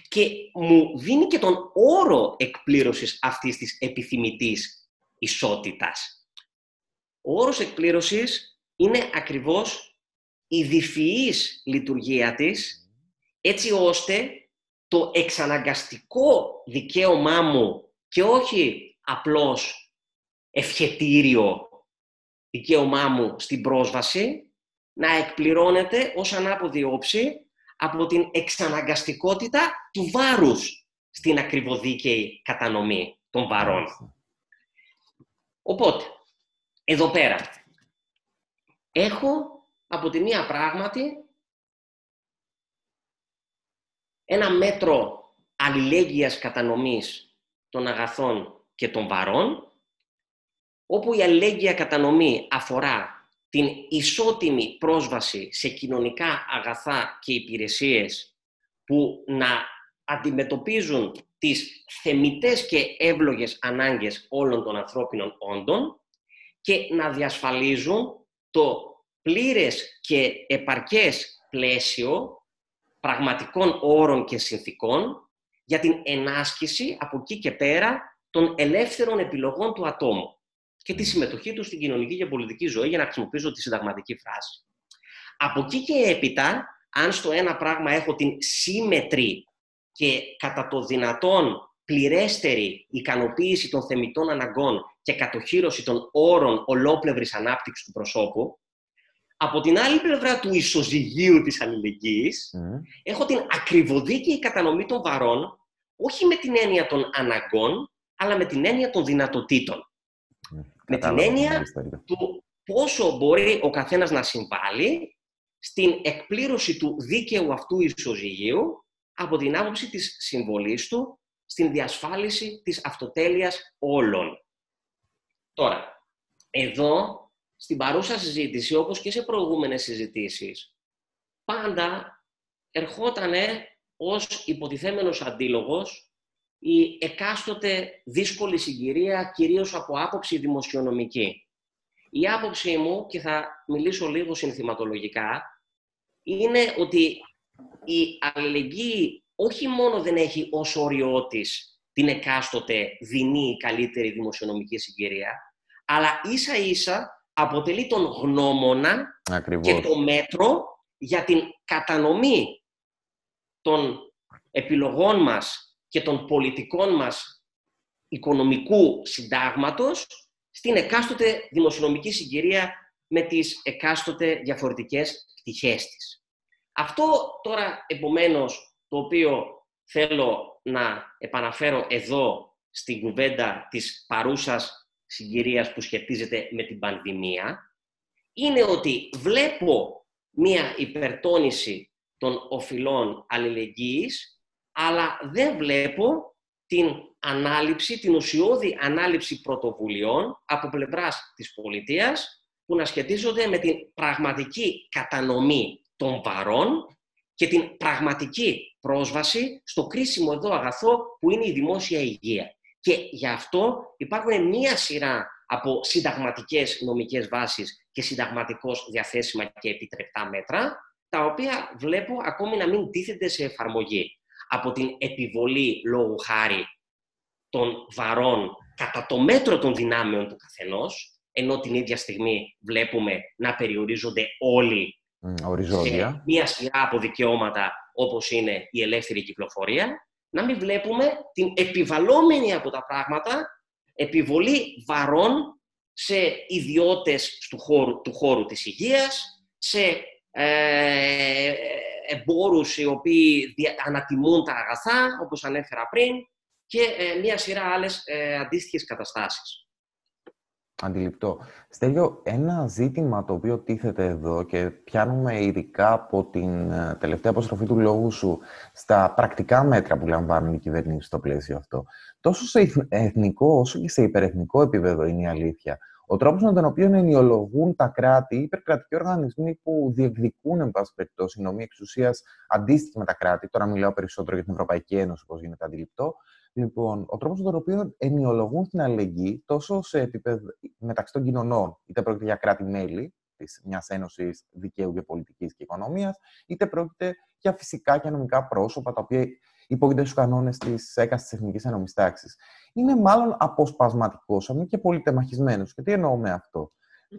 Και μου δίνει και τον όρο εκπλήρωσης αυτής της επιθυμητής ισότητας. Ο όρος εκπλήρωσης είναι ακριβώς η διφυής λειτουργία της, έτσι ώστε το εξαναγκαστικό δικαίωμά μου και όχι απλώς ευχετήριο δικαίωμά μου στην πρόσβαση, να εκπληρώνεται ως ανάποδη όψη από την εξαναγκαστικότητα του βάρους στην ακριβοδίκαιη κατανομή των βαρών. Οπότε, εδώ πέρα, έχω από τη μία πράγματι ένα μέτρο αλληλέγγυας κατανομής των αγαθών και των βαρών, όπου η αλληλέγγυα κατανομή αφορά την ισότιμη πρόσβαση σε κοινωνικά αγαθά και υπηρεσίες που να αντιμετωπίζουν τις θεμιτές και εύλογες ανάγκες όλων των ανθρώπινων όντων και να διασφαλίζουν το πλήρες και επαρκές πλαίσιο πραγματικών όρων και συνθήκων για την ενάσκηση από εκεί και πέρα των ελεύθερων επιλογών του ατόμου και τη συμμετοχή του στην κοινωνική και πολιτική ζωή, για να χρησιμοποιήσω τη συνταγματική φράση. Από εκεί και έπειτα, αν στο ένα πράγμα έχω την σύμμετρη και κατά το δυνατόν πληρέστερη ικανοποίηση των θεμιτών αναγκών και κατοχύρωση των όρων ολόπλευρης ανάπτυξης του προσώπου, από την άλλη πλευρά του ισοζυγίου της αλληλεγγύης, έχω την ακριβοδίκαιη κατανομή των βαρών, όχι με την έννοια των αναγκών, αλλά με την έννοια των δυνατοτήτων. Με την έννοια του πόσο μπορεί ο καθένας να συμβάλλει στην εκπλήρωση του δίκαιου αυτού ισοζυγίου από την άποψη της συμβολής του στην διασφάλιση της αυτοτέλειας όλων. Τώρα, εδώ, στην παρούσα συζήτηση, όπως και σε προηγούμενες συζητήσεις, πάντα ερχότανε ως υποτιθέμενος αντίλογος η εκάστοτε δύσκολη συγκυρία, κυρίως από άποψη δημοσιονομική. Η άποψή μου, και θα μιλήσω λίγο συνθηματολογικά, είναι ότι η αλληλεγγύη όχι μόνο δεν έχει ως όριό της την εκάστοτε δεινή ή καλύτερη δημοσιονομική συγκυρία, αλλά ίσα ίσα αποτελεί τον γνώμονα ακριβώς και το μέτρο για την κατανομή των επιλογών μας και των πολιτικών μας οικονομικού συντάγματος στην εκάστοτε δημοσιονομική συγκυρία με τις εκάστοτε διαφορετικές πτυχές της. Αυτό τώρα, επομένως, το οποίο θέλω να επαναφέρω εδώ στην κουβέντα της παρούσας συγκυρίας που σχετίζεται με την πανδημία, είναι ότι βλέπω μία υπερτόνιση των οφειλών αλληλεγγύης, αλλά δεν βλέπω την ανάληψη, την ουσιώδη ανάληψη πρωτοβουλειών από πλευράς της πολιτείας που να σχετίζονται με την πραγματική κατανομή των βαρών και την πραγματική πρόσβαση στο κρίσιμο εδώ αγαθό που είναι η δημόσια υγεία. Και γι' αυτό υπάρχουν μία σειρά από συνταγματικές νομικές βάσεις και συνταγματικώς διαθέσιμα και επιτρεπτά μέτρα, τα οποία βλέπω ακόμη να μην τίθενται σε εφαρμογή. από την επιβολή λόγου χάρη των βαρών κατά το μέτρο των δυνάμεων του καθενός, ενώ την ίδια στιγμή βλέπουμε να περιορίζονται όλοι οριζόντια σε μία σειρά από δικαιώματα όπως είναι η ελεύθερη κυκλοφορία, να μην βλέπουμε την επιβαλλόμενη από τα πράγματα επιβολή βαρών σε ιδιώτες του χώρου της υγείας, σε εμπόρους οι οποίοι ανατιμούν τα αγαθά, όπως ανέφερα πριν, και μία σειρά άλλες αντίστοιχες καταστάσεις. Αντιληπτό. Στέργιο, ένα ζήτημα το οποίο τίθεται εδώ και πιάνουμε ειδικά από την τελευταία αποστροφή του λόγου σου στα πρακτικά μέτρα που λαμβάνουν οι κυβερνήσεις στο πλαίσιο αυτό. Τόσο σε εθνικό όσο και σε υπερεθνικό επίπεδο είναι η αλήθεια. Ο τρόπος με τον οποίο ενιολογούν τα κράτη, οι υπερκρατικοί οργανισμοί που διεκδικούν, εν πάση περιπτώσει, νομή εξουσίας αντίστοιχη με τα κράτη. Τώρα μιλάω περισσότερο για την Ευρωπαϊκή Ένωση, όπως γίνεται αντιληπτό. Λοιπόν, ο τρόπος με τον οποίο ενιολογούν την αλληλεγγύη τόσο σε επίπεδο μεταξύ των κοινωνών, είτε πρόκειται για κράτη-μέλη της μιας Ένωσης Δικαίου και Πολιτικής και Οικονομίας, είτε πρόκειται για φυσικά και νομικά πρόσωπα τα οποία υπόκειται στους κανόνες της ΕΚΑΣ της Εθνικής Ένωμης Τάξης. Είναι μάλλον αποσπασματικός, αν και πολυτεμαχισμένος. Και τι εννοώ με αυτό.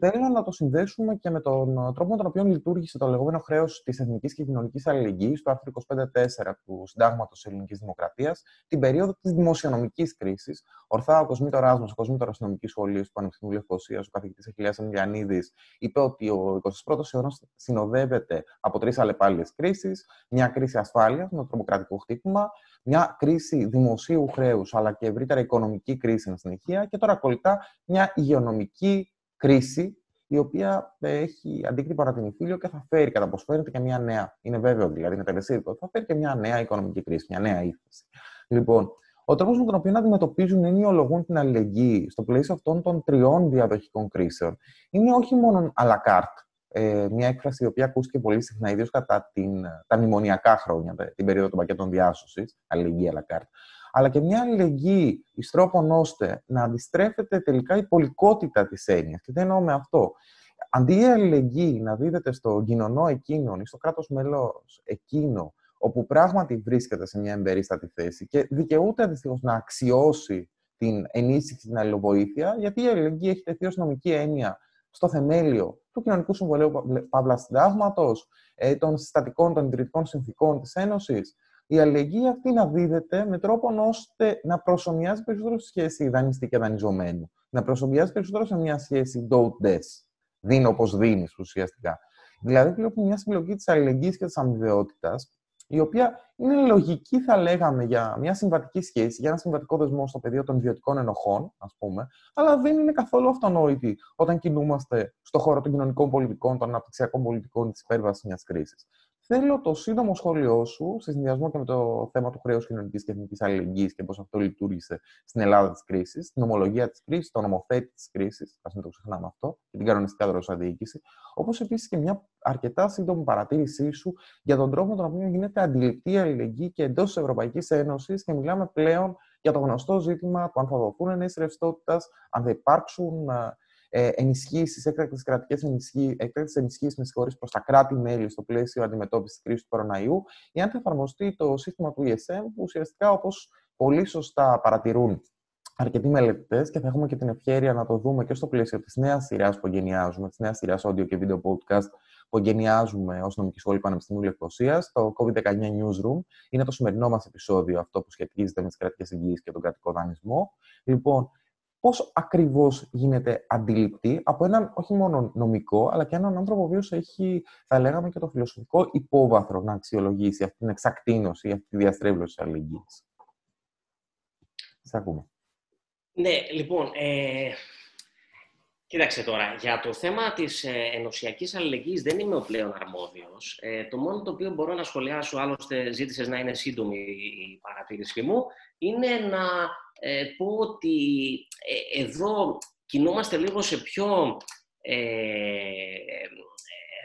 Θέλω να το συνδέσουμε και με τον τρόπο με τον οποίο λειτουργήσε το λεγόμενο χρέος της εθνικής και κοινωνικής αλληλεγγύης, το άρθρο 25.4 του Συντάγματος της Ελληνικής Δημοκρατίας, την περίοδο της δημοσιονομικής κρίσης. Ορθά, ο κοσμήτοράς μας, ο κοσμήτορας αστυνομικής σχολής του Πανεπιστημίου Λευκοσίας, ο καθηγητής Αχιλλέας Αιμιλιανίδης, είπε ότι ο 21ος αιώνας συνοδεύεται από τρεις αλλεπάλληλες κρίσεις: μια κρίση ασφάλειας με τρομοκρατικό χτύπημα, μια κρίση δημοσίου χρέους αλλά και ευρύτερα οικονομική κρίση εν συνεχεία, και τώρα κολλητά μια υγειονομική κρίση, η οποία έχει αντίκτυπο ανά την Ιφίλιο και θα φέρει, κατά πως φαίνεται, και μια νέα. Είναι βέβαιο δηλαδή, είναι τελεσίδικο, θα φέρει και μια νέα οικονομική κρίση, μια νέα ύφεση. Λοιπόν, ο τρόπος με τον οποίο αντιμετωπίζουν ή ενιολογούν την αλληλεγγύη στο πλαίσιο αυτών των τριών διαδοχικών κρίσεων είναι όχι μόνο à la carte, μια έκφραση η οποία ακούστηκε πολύ συχνά, ιδίως κατά τα μνημονιακά χρόνια, την περίοδο των πακέτων διάσωσης, αλληλεγγύη à la carte, αλλά και μια αλληλεγγύη εις τρόπον ώστε να αντιστρέφεται τελικά η πολυκότητα της έννοιας. Και τι εννοώ με αυτό. Αντί η αλληλεγγύη να δίδεται στον κοινωνό εκείνον ή στο κράτος μέλος εκείνο, όπου πράγματι βρίσκεται σε μια εμπερίστατη θέση και δικαιούται δυστυχώς να αξιώσει την ενίσχυση, την αλληλοβοήθεια, γιατί η αλληλεγγύη έχει τεθεί ως νομική έννοια στο θεμέλιο του Κοινωνικού Συμβολαίου Παύλα Συντάγματος, των συστατικών, των ιδρυτικών συνθήκων της Ένωσης. Η αλληλεγγύη αυτή να δίδεται με τρόπον ώστε να προσομοιάζει περισσότερο στη σχέση δανειστή και δανειζομένου. Να προσομοιάζει περισσότερο σε μια σχέση do-des. Δίνω όπως δίνεις, ουσιαστικά. Δηλαδή, βλέπουμε μια συμπλοκή της αλληλεγγύης και της αμοιβαιότητας, η οποία είναι λογική, θα λέγαμε, για μια συμβατική σχέση, για ένα συμβατικό δεσμό στο πεδίο των ιδιωτικών ενοχών, ας πούμε, αλλά δεν είναι καθόλου αυτονόητη όταν κινούμαστε στον χώρο των κοινωνικών πολιτικών, των αναπτυξιακών πολιτικών, της υπέρβασης μιας κρίσης. Θέλω το σύντομο σχόλιο σου, σε συνδυασμό και με το θέμα του χρέους κοινωνικής και εθνικής αλληλεγγύης και πώς αυτό λειτουργήσε στην Ελλάδα της κρίσης, την ομολογία της κρίσης, τον νομοθέτη της κρίσης, ας μην το ξεχνάμε αυτό, και την κανονιστικά δρόσα διοίκηση, όπως επίσης και μια αρκετά σύντομη παρατήρησή σου για τον τρόπο με τον οποίο γίνεται αντιληπτή αλληλεγγύη και εντός της Ευρωπαϊκής Ένωσης, και μιλάμε πλέον για το γνωστό ζήτημα του αν θα δοθούν νέες ρευστότητες, αν θα υπάρξουν ενισχύσεις, έκτακτες κρατικές ενισχύσεις προς τα κράτη-μέλη στο πλαίσιο αντιμετώπισης της κρίσης του κοροναϊού, ή αν θα εφαρμοστεί το σύστημα του ESM, που ουσιαστικά, όπως πολύ σωστά παρατηρούν αρκετοί μελετητές, και θα έχουμε και την ευχέρεια να το δούμε και στο πλαίσιο της νέας σειράς που εγκαινιάζουμε, της νέας σειράς audio και video podcast που εγκαινιάζουμε ως νομική σχολή Πανεπιστημίου Λευκοσίας, το COVID-19 Newsroom. Είναι το σημερινό μας επεισόδιο αυτό που σχετίζεται με τις κρατικές εγγύησεις και τον κρατικό δανεισμό. Λοιπόν, πώς ακριβώς γίνεται αντιληπτή από έναν όχι μόνο νομικό, αλλά και έναν άνθρωπο ο οποίος έχει, θα λέγαμε, και το φιλοσοφικό υπόβαθρο να αξιολογήσει αυτή την εξακτείνωση, αυτή τη διαστρέβλωση της αλληλεγγύης. Σας ακούμε. Ναι, λοιπόν, κοίταξε τώρα. Για το θέμα της ενωσιακής αλληλεγγύης δεν είμαι ο πλέον αρμόδιος. Το μόνο το οποίο μπορώ να σχολιάσω, άλλωστε ζήτησες να είναι σύντομη η παρατήρηση μου, είναι να πω ότι εδώ κινούμαστε λίγο σε πιο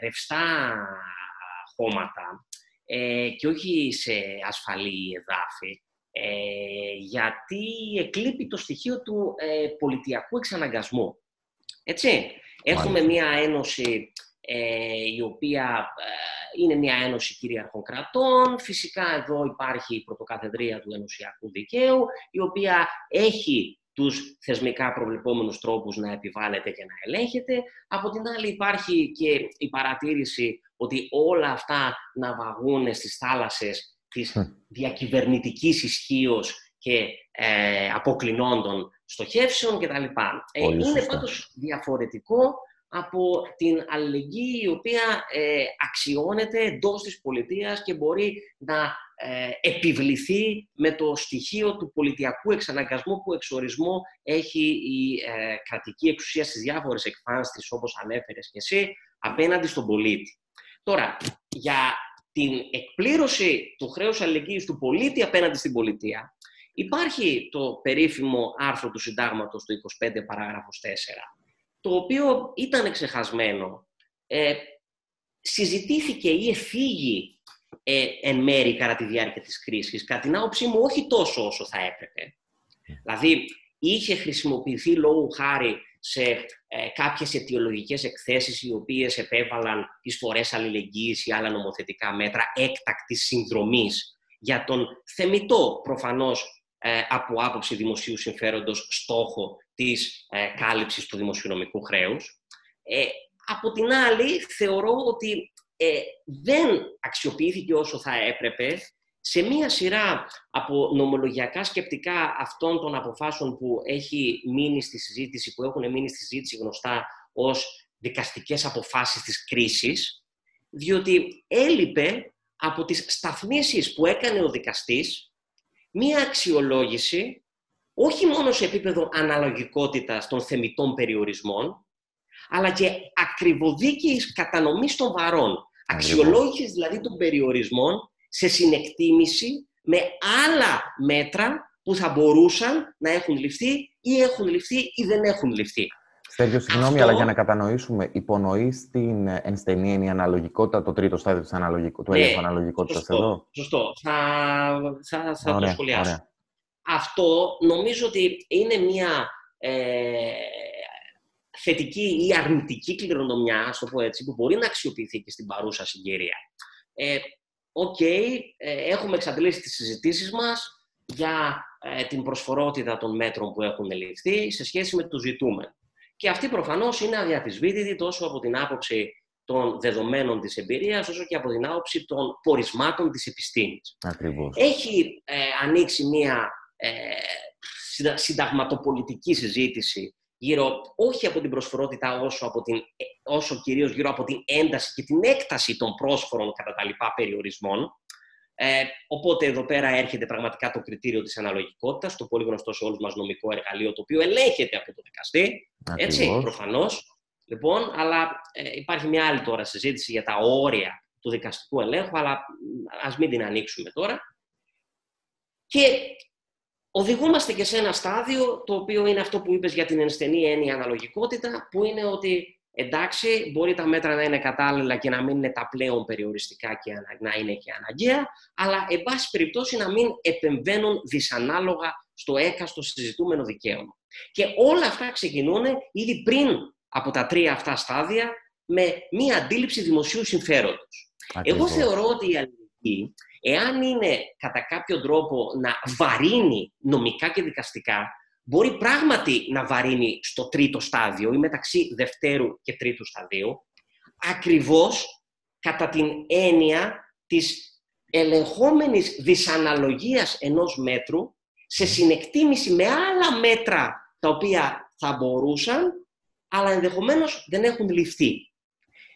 ρευστά χώματα και όχι σε ασφαλή εδάφη, γιατί εκλείπει το στοιχείο του πολιτιακού εξαναγκασμού. Έτσι, έχουμε μία ένωση η οποία είναι μια ένωση κυρίαρχων κρατών. Φυσικά εδώ υπάρχει η πρωτοκαθεδρία του ενωσιακού δικαίου, η οποία έχει τους θεσμικά προβλεπόμενους τρόπους να επιβάλλεται και να ελέγχεται. Από την άλλη υπάρχει και η παρατήρηση ότι όλα αυτά ναυαγούν στις θάλασσες της διακυβερνητικής ισχύως και αποκλεινόντων στοχεύσεων κτλ. Είναι πάντως διαφορετικό από την αλληλεγγύη η οποία αξιώνεται εντός της πολιτείας και μπορεί να επιβληθεί με το στοιχείο του πολιτιακού εξαναγκασμού που εξορισμό έχει η κρατική εξουσία στις διάφορες εκφάνσεις, όπως ανέφερες και εσύ, απέναντι στον πολίτη. Τώρα, για την εκπλήρωση του χρέους αλληλεγγύης του πολίτη απέναντι στην πολιτεία, υπάρχει το περίφημο άρθρο του Συντάγματος του 25 παράγραφος 4, το οποίο ήταν εξεχασμένο. Συζητήθηκε ή εφήγη εν μέρη κατά τη διάρκεια της κρίσης, κατά την άποψή μου όχι τόσο όσο θα έπρεπε. Δηλαδή, είχε χρησιμοποιηθεί λόγου χάρη σε κάποιες αιτιολογικές εκθέσεις οι οποίες επέβαλαν εισφορές αλληλεγγύης ή άλλα νομοθετικά μέτρα έκτακτης συνδρομής για τον θεμιτό, προφανώς από άποψη δημοσίου συμφέροντος, στόχο της κάλυψης του δημοσιονομικού χρέους. Από την άλλη, θεωρώ ότι δεν αξιοποιήθηκε όσο θα έπρεπε σε μία σειρά από νομολογιακά σκεπτικά αυτών των αποφάσεων που έχουν μείνει στη συζήτηση γνωστά ως δικαστικές αποφάσεις της κρίσης, διότι έλειπε από τις σταθμίσεις που έκανε ο δικαστής μία αξιολόγηση όχι μόνο σε επίπεδο αναλογικότητας των θεμιτών περιορισμών, αλλά και ακριβοδίκης κατανομής των βαρών. Αξιολόγηση δηλαδή των περιορισμών σε συνεκτίμηση με άλλα μέτρα που θα μπορούσαν να έχουν ληφθεί ή έχουν ληφθεί ή δεν έχουν ληφθεί. Σέργιο, συγγνώμη, αλλά για να κατανοήσουμε, υπονοεί στην ενστενή έννοια αναλογικότητα, το τρίτο στάδιο της αναλογικότητας εδώ. Σωστό. Θα το σχολιάσω. Ωραία. Αυτό νομίζω ότι είναι μια θετική ή αρνητική κληρονομιά, ας το πω έτσι, που μπορεί να αξιοποιηθεί και στην παρούσα συγκυρία. Έχουμε εξαντλήσει τις συζητήσεις μας για την προσφορότητα των μέτρων που έχουν ληφθεί σε σχέση με το ζητούμενο. Και αυτή προφανώς είναι αδιαμφισβήτητη τόσο από την άποψη των δεδομένων της εμπειρίας, όσο και από την άποψη των πορισμάτων της επιστήμης. Ακριβώς. Έχει ανοίξει μια συνταγματοπολιτική συζήτηση γύρω, όχι από την προσφορότητα όσο κυρίως γύρω από την ένταση και την έκταση των πρόσφορων κατά τα λοιπά περιορισμών. Οπότε εδώ πέρα έρχεται πραγματικά το κριτήριο της αναλογικότητας, το πολύ γνωστό σε όλους μας νομικό εργαλείο, το οποίο ελέγχεται από τον δικαστή, έτσι, προφανώς. Λοιπόν, αλλά υπάρχει μια άλλη τώρα συζήτηση για τα όρια του δικαστικού ελέγχου, αλλά ας μην την ανοίξουμε τώρα. Και οδηγούμαστε και σε ένα στάδιο, το οποίο είναι αυτό που είπες για την ενστενή έννοια αναλογικότητα, που είναι ότι εντάξει, μπορεί τα μέτρα να είναι κατάλληλα και να μην είναι τα πλέον περιοριστικά και να είναι και αναγκαία, αλλά εν πάση περιπτώσει να μην επεμβαίνουν δυσανάλογα στο έκαστο συζητούμενο δικαίωμα. Και όλα αυτά ξεκινούν ήδη πριν από τα τρία αυτά στάδια με μία αντίληψη δημοσίου συμφέροντος. Ακριβώς. Εγώ θεωρώ ότι η αλληλεγγύη, εάν είναι κατά κάποιο τρόπο να βαρύνει νομικά και δικαστικά, μπορεί πράγματι να βαρύνει στο τρίτο στάδιο ή μεταξύ δευτέρου και τρίτου σταδίου, ακριβώς κατά την έννοια της ελεγχόμενης δυσαναλογίας ενός μέτρου σε συνεκτίμηση με άλλα μέτρα τα οποία θα μπορούσαν, αλλά ενδεχομένως δεν έχουν ληφθεί.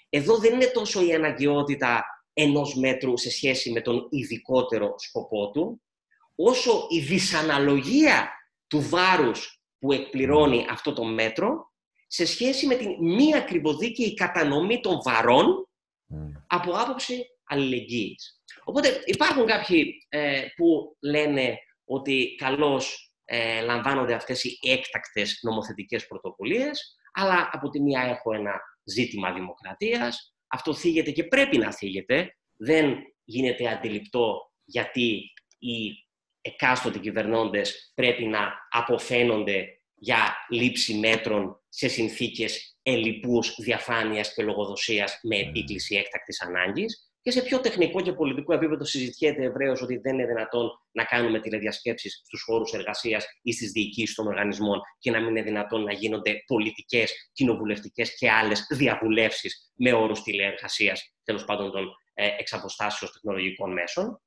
Εδώ δεν είναι τόσο η αναγκαιότητα ενός μέτρου σε σχέση με τον ειδικότερο σκοπό του, όσο η δυσαναλογία του βάρους που εκπληρώνει αυτό το μέτρο σε σχέση με την μη ακριβοδίκαιη κατανομή των βαρών από άποψη αλληλεγγύης. Οπότε υπάρχουν κάποιοι που λένε ότι καλώς λαμβάνονται αυτές οι έκτακτες νομοθετικές πρωτοβουλίες, αλλά από τη μία έχω ένα ζήτημα δημοκρατίας. Αυτό θίγεται και πρέπει να θίγεται. Δεν γίνεται αντιληπτό γιατί οι εκάστοτε κυβερνώντες πρέπει να αποφαίνονται για λήψη μέτρων σε συνθήκες ελλειπούς διαφάνειας και λογοδοσίας με επίκληση έκτακτης ανάγκης. και σε πιο τεχνικό και πολιτικό επίπεδο συζητιέται ευρέως ότι δεν είναι δυνατόν να κάνουμε τηλεδιασκέψεις στους χώρους εργασίας ή στις διοικήσεις των οργανισμών και να μην είναι δυνατόν να γίνονται πολιτικές, κοινοβουλευτικές και άλλες διαβουλεύσεις με όρους τηλεεργασίας, τέλος πάντων των εξαποστάσεως τεχνολογικών μέσων.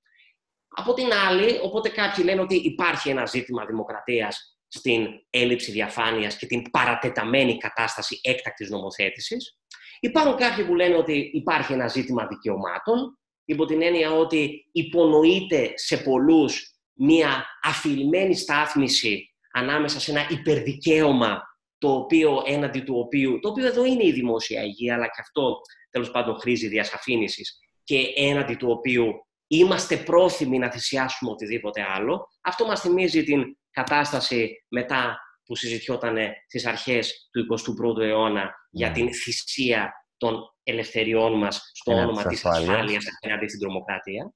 Από την άλλη, οπότε κάποιοι λένε ότι υπάρχει ένα ζήτημα δημοκρατίας στην έλλειψη διαφάνειας και την παρατεταμένη κατάσταση έκτακτης νομοθέτησης. Υπάρχουν κάποιοι που λένε ότι υπάρχει ένα ζήτημα δικαιωμάτων, υπό την έννοια ότι υπονοείται σε πολλούς μία αφηλμένη στάθμιση ανάμεσα σε ένα υπερδικαίωμα, το οποίο εδώ είναι η δημόσια υγεία, αλλά και αυτό τέλος πάντων χρήζει διασαφήνισης, και έναντι του οποίου είμαστε πρόθυμοι να θυσιάσουμε οτιδήποτε άλλο. Αυτό μας θυμίζει την κατάσταση μετά που συζητιόταν στις αρχές του 21ου αιώνα για την θυσία των ελευθεριών μας στο όνομα της ασφάλειας απέναντι στην τρομοκρατία.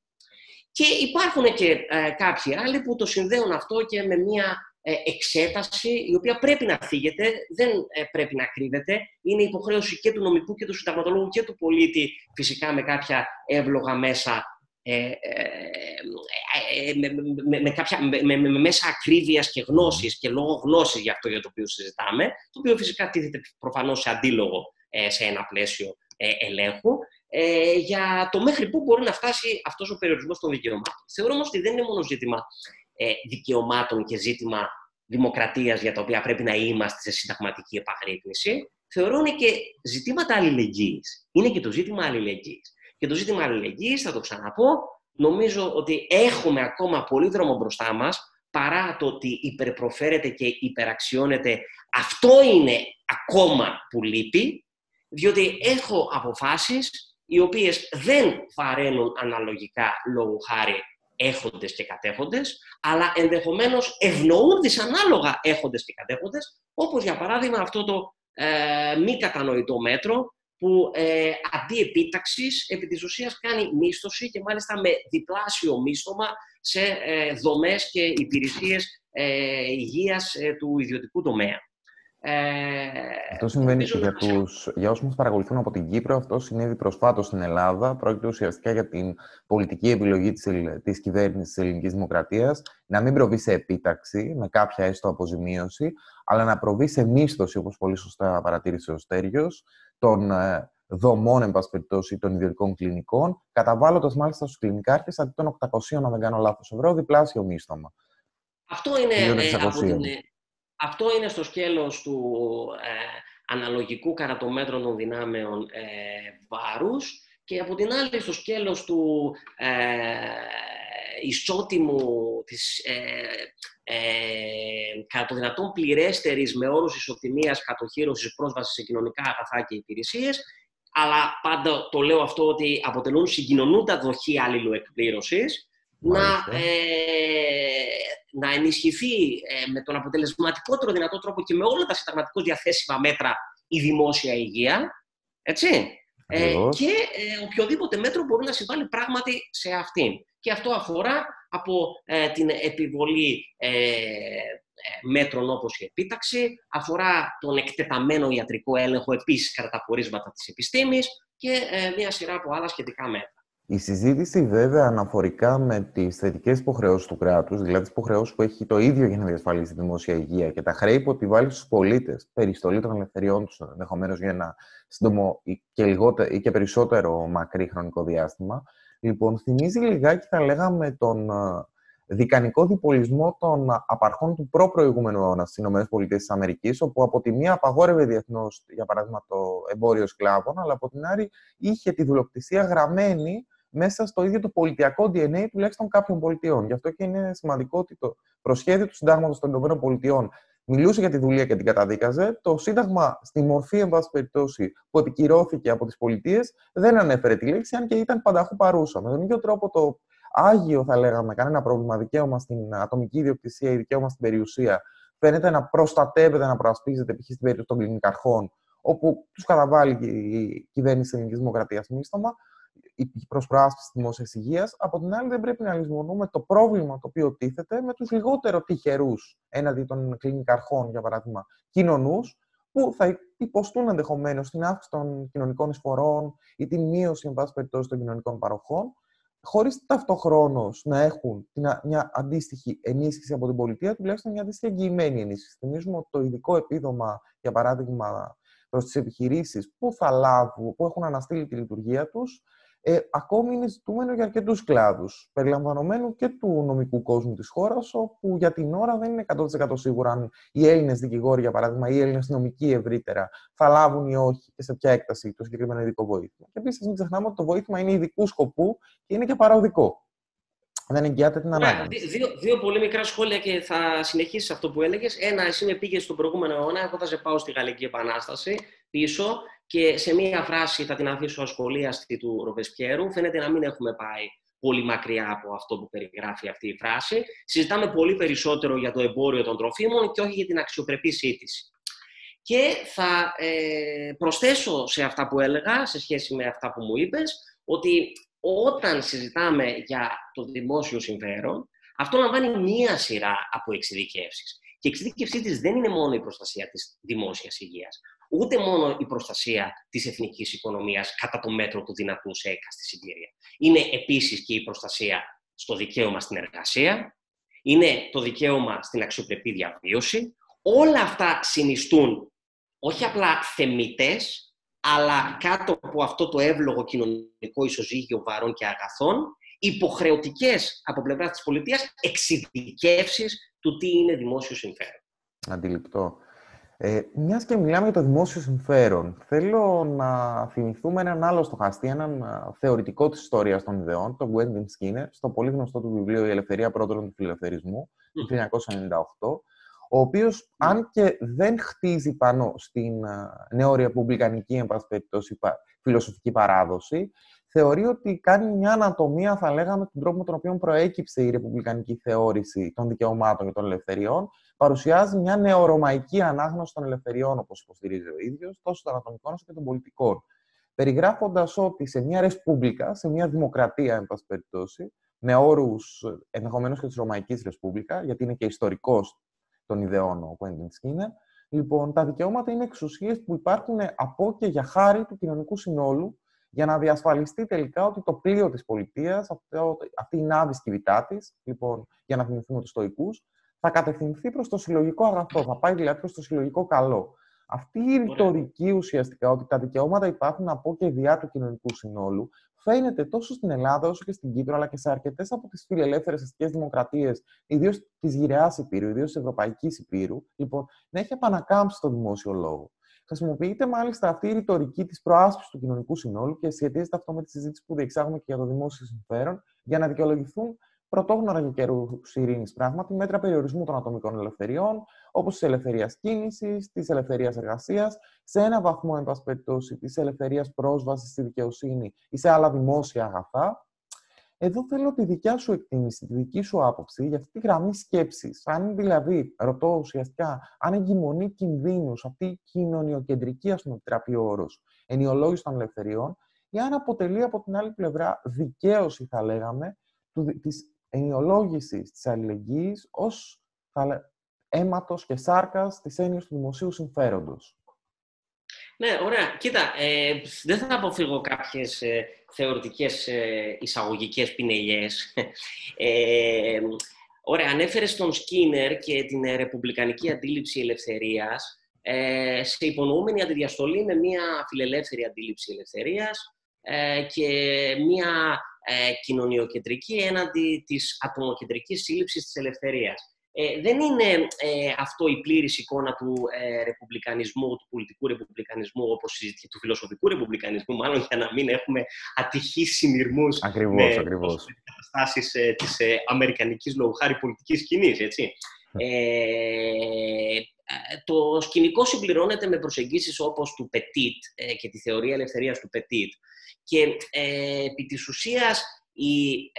Και υπάρχουν και κάποιοι άλλοι που το συνδέουν αυτό και με μια εξέταση η οποία πρέπει να θίγεται, δεν πρέπει να κρύβεται. Είναι υποχρέωση και του νομικού και του συνταγματολόγου και του πολίτη, φυσικά με κάποια εύλογα μέσα, με μέσα ακρίβειας και γνώσης και λόγω γνώσης για αυτό για το οποίο συζητάμε, το οποίο φυσικά τίθεται προφανώς σε αντίλογο σε ένα πλαίσιο ελέγχου, για το μέχρι πού μπορεί να φτάσει αυτός ο περιορισμός των δικαιωμάτων. Θεωρώ όμως ότι δεν είναι μόνο ζήτημα δικαιωμάτων και ζήτημα δημοκρατίας για τα οποία πρέπει να είμαστε σε συνταγματική επαγρύπνηση. Θεωρώ είναι και ζητήματα αλληλεγγύης. Είναι και το ζήτημα αλληλεγγύης. Και το ζήτημα αλληλεγγύης, θα το ξαναπώ, νομίζω ότι έχουμε ακόμα πολύ δρόμο μπροστά μας, παρά το ότι υπερπροφέρεται και υπεραξιώνεται. Αυτό είναι ακόμα που λείπει, διότι έχω αποφάσεις οι οποίες δεν βαραίνουν αναλογικά λόγου χάρη έχοντες και κατέχοντες, αλλά ενδεχομένως ευνοούν δυσανάλογα έχοντες και κατέχοντες, όπως για παράδειγμα αυτό το μη κατανοητό μέτρο, που αντί επίταξης, επί της ουσίας κάνει μίσθωση και μάλιστα με διπλάσιο μίσθωμα σε δομές και υπηρεσίες υγείας του ιδιωτικού τομέα. Αυτό συμβαίνει και για όσους μας παρακολουθούν από την Κύπρο. Αυτό συνέβη προσφάτως στην Ελλάδα. Πρόκειται ουσιαστικά για την πολιτική επιλογή της κυβέρνησης της ελληνικής δημοκρατίας να μην προβεί σε επίταξη, με κάποια έστω αποζημίωση, αλλά να προβεί σε μίσθωση, όπως πολύ σωστά παρατήρησε ο Στέργιος, των δομών, εν πάση περιπτώσει, των ιδιωτικών κλινικών, καταβάλλοντας μάλιστα στους κλινικάρχες αντί των 800, αν δεν κάνω λάθος, ευρώ, διπλάσιο μίσθωμα. Αυτό είναι στο σκέλος του αναλογικού κατά το μέτρο των δυνάμεων βάρους, και από την άλλη στο σκέλος του ισότιμου, της κατά το δυνατόν πληρέστερης με όρους ισοτιμίας κατοχύρωσης πρόσβασης σε κοινωνικά αγαθά και υπηρεσίες, αλλά πάντα το λέω αυτό ότι αποτελούν συγκοινωνούντα δοχή αλληλοεκπλήρωσης, να ενισχυθεί με τον αποτελεσματικότερο δυνατό τρόπο και με όλα τα συνταγματικώς διαθέσιμα μέτρα η δημόσια υγεία, έτσι, και οποιοδήποτε μέτρο μπορεί να συμβάλλει πράγματι σε αυτήν. Και αυτό αφορά από την επιβολή μέτρων όπως η επίταξη, αφορά τον εκτεταμένο ιατρικό έλεγχο επίσης κατά τα πορίσματα της επιστήμης και μια σειρά από άλλα σχετικά μέτρα. Η συζήτηση, βέβαια, αναφορικά με τις θετικές υποχρεώσεις του κράτους, δηλαδή τις υποχρεώσεις που έχει το ίδιο για να διασφαλίσει τη δημόσια υγεία και τα χρέη που επιβάλλει στους πολίτες, περιστολή των ελευθεριών τους ενδεχομένως για ένα σύντομο ή και περισσότερο μακρύ χρονικό διάστημα, λοιπόν, θυμίζει λιγάκι, θα λέγαμε, τον δικανικό διπολισμό των απαρχών του προ-προηγούμενου αιώνα στις ΗΠΑ, όπου από τη μία απαγόρευε διεθνώς, για παράδειγμα, το εμπόριο σκλάβων, αλλά από την άλλη είχε τη δουλοκτησία γραμμένη μέσα στο ίδιο το πολιτιακό DNA τουλάχιστον κάποιων πολιτιών. Γι' αυτό και είναι σημαντικό ότι το προσχέδιο του Συντάγματος των ΗΠΑ μιλούσε για τη δουλεία και την καταδίκαζε. Το Σύνταγμα, στη μορφή, εν πάση περιπτώσει, που επικυρώθηκε από τις πολιτείες, δεν ανέφερε τη λέξη, αν και ήταν πανταχού παρούσα. Με τον ίδιο τρόπο, το άγιο, θα λέγαμε, κανένα πρόβλημα, δικαίωμα στην ατομική ιδιοκτησία ή δικαίωμα στην περιουσία, φαίνεται να προστατεύεται, να προασπίζεται, π.χ. στην περίπτωση των κλινικαρχών, όπου τους καταβάλει η κυβέρνηση της ελληνικής δημοκρατίας μίσθωμα προς προάσπιση της δημόσιας υγείας. Από την άλλη, δεν πρέπει να λησμονούμε το πρόβλημα το οποίο τίθεται με τους λιγότερο τυχερούς έναντι των κλινικαρχών, για παράδειγμα, κοινωνούς, που θα υποστούν ενδεχομένως την αύξηση των κοινωνικών εισφορών ή την μείωση, εν πάση περιπτώσει, των κοινωνικών παροχών, χωρίς ταυτοχρόνως να έχουν μια αντίστοιχη ενίσχυση από την πολιτεία, τουλάχιστον μια αντίστοιχη εγγυημένη ενίσχυση. Θυμίζουμε ότι το ειδικό επίδομα, για παράδειγμα, προς τις επιχειρήσεις που έχουν αναστείλει τη λειτουργία τους, ακόμη είναι ζητούμενο για αρκετούς κλάδους, περιλαμβανομένου και του νομικού κόσμου της χώρας, όπου για την ώρα δεν είναι 100% σίγουρα αν οι Έλληνες δικηγόροι, για παράδειγμα, ή οι Έλληνες νομικοί ευρύτερα, θα λάβουν ή όχι και σε ποια έκταση το συγκεκριμένο ειδικό βοήθημα. Και επίσης, μην ξεχνάμε ότι το βοήθημα είναι ειδικού σκοπού και είναι και παροδικό. Δεν εγγυάται την ανάγκη. Δύο πολύ μικρά σχόλια και θα συνεχίσεις αυτό που έλεγες. Ένα, εσύ με πήγες στον προηγούμενο αιώνα, εγώ θα σε πάω στη Γαλλική Επανάσταση πίσω. Και σε μία φράση θα την αφήσω ασχολίαστη του Ροβεσπιέρου. Φαίνεται να μην έχουμε πάει πολύ μακριά από αυτό που περιγράφει αυτή η φράση. Συζητάμε πολύ περισσότερο για το εμπόριο των τροφίμων και όχι για την αξιοπρεπή σύντηση. Και θα προσθέσω σε αυτά που έλεγα, σε σχέση με αυτά που μου είπες, ότι όταν συζητάμε για το δημόσιο συμφέρον, αυτό λαμβάνει μία σειρά από εξειδικεύσεις. Και η εξειδικευσή της δεν είναι μόνο η προστασία της δημόσιας υγείας, ούτε μόνο η προστασία της εθνικής οικονομίας κατά το μέτρο του δυνατού σε έκαστη συγκυρία. Είναι επίσης και η προστασία στο δικαίωμα στην εργασία, είναι το δικαίωμα στην αξιοπρεπή διαβίωση. Όλα αυτά συνιστούν όχι απλά θεμιτές, αλλά κάτω από αυτό το εύλογο κοινωνικό ισοζύγιο βαρών και αγαθών, υποχρεωτικές από πλευράς της πολιτείας εξειδικεύσεις του τι είναι δημόσιο συμφέρον. Αντιληπτό. Μιας και μιλάμε για το δημόσιο συμφέρον, θέλω να θυμηθούμε έναν άλλο στοχαστή, έναν θεωρητικό της ιστορίας των ιδεών, τον Wenden Skinner, στο πολύ γνωστό του βιβλίο «Η ελευθερία πρότερων του φιλελευθερισμού» του 1998, ο οποίος, αν και δεν χτίζει πάνω στην νεορεπουμπλικανική, εν πάση περιπτώσει, φιλοσοφική παράδοση, θεωρεί ότι κάνει μια ανατομία, θα λέγαμε, τον τρόπο με τον οποίο προέκυψε η ρεπουμπλικανική θεώρηση των δικαιωμάτων και των ελευθεριών. Παρουσιάζει μια νεορωμαϊκή ανάγνωση των ελευθεριών, όπως υποστηρίζει ο ίδιος, τόσο των ατομικών όσο και των πολιτικών. Περιγράφοντας ότι σε μια ρεσπούμπλικα, σε μια δημοκρατία, εν πάση περιπτώσει, με όρους ενδεχομένως και τη Ρωμαϊκή Ρεσπούμπλικα, γιατί είναι και ιστορικός των ιδεών ο Wenden Skinner, λοιπόν, τα δικαιώματα είναι εξουσίες που υπάρχουν από και για χάρη του κοινωνικού συνόλου, για να διασφαλιστεί τελικά ότι το πλοίο της πολιτείας, αυτή η ναύη σκηβητά της, λοιπόν, για να θυμηθούμε τους Στοικούς, θα κατευθυνθεί προς το συλλογικό αγαθό, θα πάει δηλαδή προς το συλλογικό καλό. Αυτή η ρητορική ουσιαστικά, ότι τα δικαιώματα υπάρχουν από και διά του κοινωνικού συνόλου, φαίνεται τόσο στην Ελλάδα όσο και στην Κύπρο, αλλά και σε αρκετές από τις φιλελεύθερες αστικές δημοκρατίες, ιδίως της Γηραιάς Υπήρου, ιδίως της Ευρωπαϊκής Υπήρου, λοιπόν, να έχει επανακάμψει το δημόσιο λόγο. Χρησιμοποιείται μάλιστα αυτή η ρητορική της προάσπισης του κοινωνικού συνόλου και σχετίζεται αυτό με τη συζήτηση που διεξάγουμε και για το δημόσιο συμφέρον, για να δικαιολογηθούν πρωτόγνωρα για καιρούς ειρήνης πράγματι μέτρα περιορισμού των ατομικών ελευθεριών, όπως της ελευθερίας κίνησης, της ελευθερίας εργασίας, σε ένα βαθμό, εν πάση περιπτώσει, της ελευθερίας πρόσβασης στη δικαιοσύνη ή σε άλλα δημόσια αγαθά. Εδώ θέλω τη δικιά σου εκτίμηση, τη δική σου άποψη για αυτή τη γραμμή σκέψης. Αν δηλαδή, ρωτώ ουσιαστικά, αν εγκυμονεί κινδύνους αυτή η κοινωνιοκεντρική, ας πούμε, επιτραπεί ο όρος, ενιολόγηση των ελευθεριών, ή αν αποτελεί από την άλλη πλευρά δικαίωση, θα λέγαμε, της ενιολόγησης της αλληλεγγύης ως αίματος και σάρκας της έννοιας του δημοσίου συμφέροντος. Ναι, ωραία. Κοίτα, δεν θα αποφύγω κάποιες θεωρητικές εισαγωγικές πινελιές. Ωραία, ανέφερες τον Σκίνερ και την ρεπουμπλικανική αντίληψη ελευθερίας σε υπονοούμενη αντιδιαστολή με μια φιλελεύθερη αντίληψη ελευθερίας και μια κοινωνιοκεντρική έναντι της ατομοκεντρικής σύλληψης της ελευθερίας. Δεν είναι αυτό η πλήρης εικόνα του ρεπουμπλικανισμού, του πολιτικού ρεπουμπλικανισμού, όπως συζητήθηκε, του φιλοσοφικού ρεπουμπλικανισμού, μάλλον για να μην έχουμε ατυχείς συνειρμούς με καταστάσεις της αμερικανικής λογοχάρη πολιτικής σκηνής, έτσι. Το σκηνικό συμπληρώνεται με προσεγγίσεις όπως του Petit και τη θεωρία ελευθερίας του Petit. Και επί της ουσίας η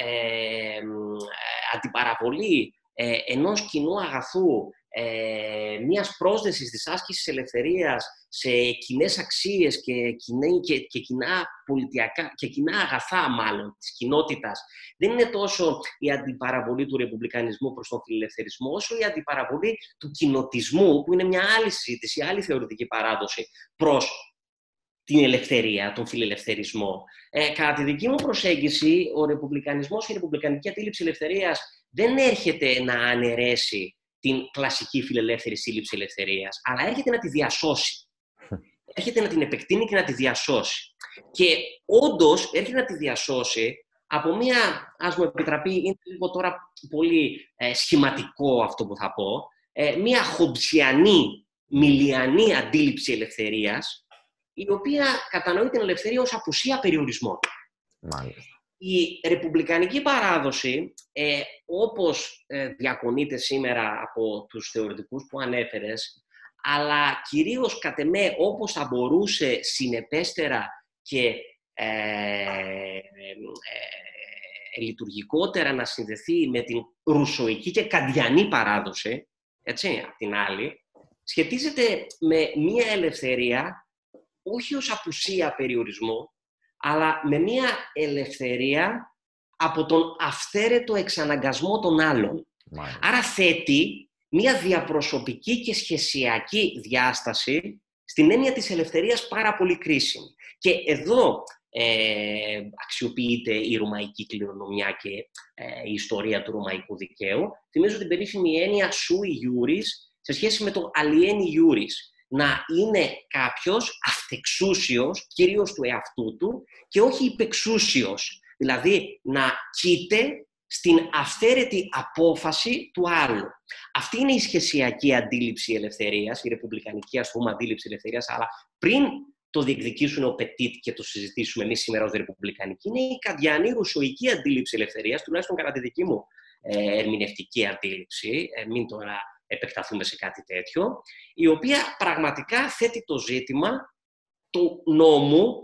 αντιπαραβολή ενός κοινού αγαθού, μιας πρόσδεσης της άσκησης ελευθερίας σε κοινές αξίες και κοινά αγαθά μάλλον της κοινότητας, δεν είναι τόσο η αντιπαραβολή του ρεπουμπλικανισμού προς τον φιλελευθερισμό, όσο η αντιπαραβολή του κοινοτισμού, που είναι μια άλλη συζήτηση, άλλη θεωρητική παράδοση, προς την ελευθερία, τον φιλελευθερισμό. Κατά τη δική μου προσέγγιση, ο ρεπουμπλικανισμός και η ρεπουμπλικανική αντίληψη ελευθερίας δεν έρχεται να αναιρέσει την κλασική φιλελεύθερη σύλληψη ελευθερίας, αλλά έρχεται να τη διασώσει. Έρχεται να την επεκτείνει και να τη διασώσει. Και όντως έρχεται να τη διασώσει από μία, ας μου επιτραπεί, είναι λίγο τώρα πολύ σχηματικό αυτό που θα πω, μία χομψιανή, μιλιανή αντίληψη ελευθερίας, η οποία κατανοεί την ελευθερία ως απουσία περιορισμών. Μάλιστα. Η ρεπουμπλικανική παράδοση, όπως διακονείται σήμερα από τους θεωρητικούς που ανέφερες, αλλά κυρίως κατ' εμέ όπως θα μπορούσε συνεπέστερα και λειτουργικότερα να συνδεθεί με την ρουσοϊκή και καντιανή παράδοση, έτσι, απ' την άλλη, σχετίζεται με μία ελευθερία όχι ως απουσία περιορισμού, αλλά με μία ελευθερία από τον αυθαίρετο εξαναγκασμό των άλλων. Μάλιστα. Άρα θέτει μία διαπροσωπική και σχεσιακή διάσταση στην έννοια της ελευθερίας πάρα πολύ κρίσιμη. Και εδώ αξιοποιείται η ρωμαϊκή κληρονομιά και η ιστορία του ρωμαϊκού δικαίου. Θυμίζω την περίφημη έννοια «sui iuris» σε σχέση με το «alieni iuris». Να είναι κάποιος αυτεξούσιος, κυρίως του εαυτού του, και όχι υπεξούσιος. Δηλαδή, να κείται στην αυθαίρετη απόφαση του άλλου. Αυτή είναι η σχεσιακή αντίληψη ελευθερίας, η ρεπουμπλικανική, ας πούμε, αντίληψη ελευθερίας, αλλά πριν το διεκδικήσουν ο Petit και το συζητήσουμε εμείς σήμερα ως ρεπουμπλικανική, είναι η καντιανή ρουσοϊκή αντίληψη ελευθερίας, τουλάχιστον κατά τη δική μου ερμηνευτική αντίληψη, μην τώρα επεκταθούμε σε κάτι τέτοιο, η οποία πραγματικά θέτει το ζήτημα του νόμου,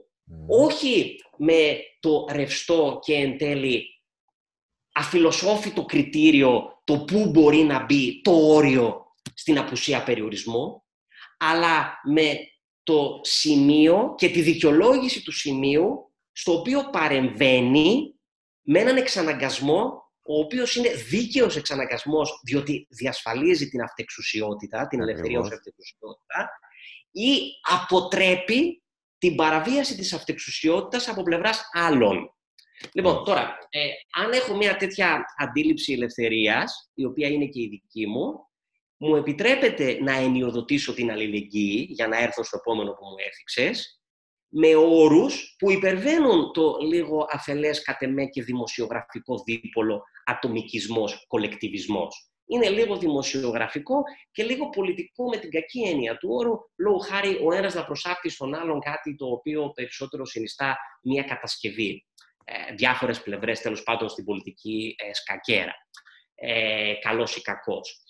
όχι με το ρευστό και εν τέλει αφιλοσόφητο κριτήριο το πού μπορεί να μπει το όριο στην απουσία περιορισμό, αλλά με το σημείο και τη δικαιολόγηση του σημείου στο οποίο παρεμβαίνει με έναν εξαναγκασμό, ο οποίος είναι δίκαιος εξαναγκασμός, διότι διασφαλίζει την αυτεξουσιότητα, την ελευθερία ως αυτεξουσιότητα, ή αποτρέπει την παραβίαση της αυτεξουσιότητας από πλευράς άλλων. Λοιπόν, τώρα, αν έχω μια τέτοια αντίληψη ελευθερίας, η οποία είναι και η δική μου, μου επιτρέπεται να ενιοδοτήσω την αλληλεγγύη, για να έρθω στο επόμενο που μου έφυξες, με όρους που υπερβαίνουν το λίγο αφελές κατ' εμέ και δημοσιογραφικό δίπολο ατομικισμός, κολεκτιβισμός. Είναι λίγο δημοσιογραφικό και λίγο πολιτικό με την κακή έννοια του όρου, λόγω χάρη ο ένας να προσάπτει στον άλλον κάτι το οποίο περισσότερο συνιστά μια κατασκευή. Διάφορες πλευρές, τέλος πάντων, στην πολιτική σκακέρα. Καλός ή κακός.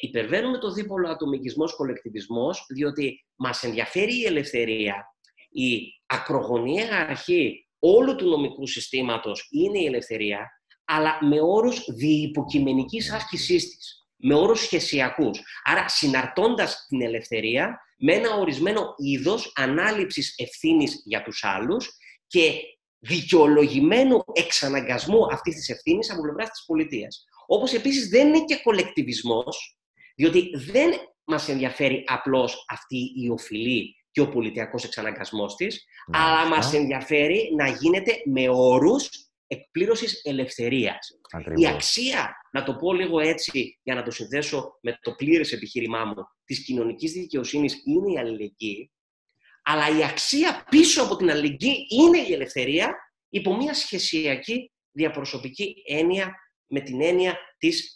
Υπερβαίνουμε το δίπολο ατομικισμός, κολεκτιβισμός, διότι μας ενδιαφέρει η ελευθερία. Η ακρογωνιαία αρχή όλου του νομικού συστήματος είναι η ελευθερία, αλλά με όρους διυποκειμενικής άσκησής της, με όρους σχεσιακούς. Άρα συναρτώντας την ελευθερία με ένα ορισμένο είδος ανάληψης ευθύνης για τους άλλους και δικαιολογημένου εξαναγκασμού αυτής της ευθύνης από πλευράς της πολιτείας. Όπως επίσης δεν είναι και κολεκτιβισμός, διότι δεν μας ενδιαφέρει απλώς αυτή η οφειλή και ο πολιτιακός εξαναγκασμός της, αλλά μας ενδιαφέρει να γίνεται με όρους εκπλήρωσης ελευθερίας. Ακριβώς. Η αξία, να το πω λίγο έτσι για να το συνδέσω με το πλήρες επιχείρημά μου, της κοινωνικής δικαιοσύνης είναι η αλληλεγγύη, αλλά η αξία πίσω από την αλληλεγγύη είναι η ελευθερία υπό μια σχεσιακή διαπροσωπική έννοια, με την έννοια της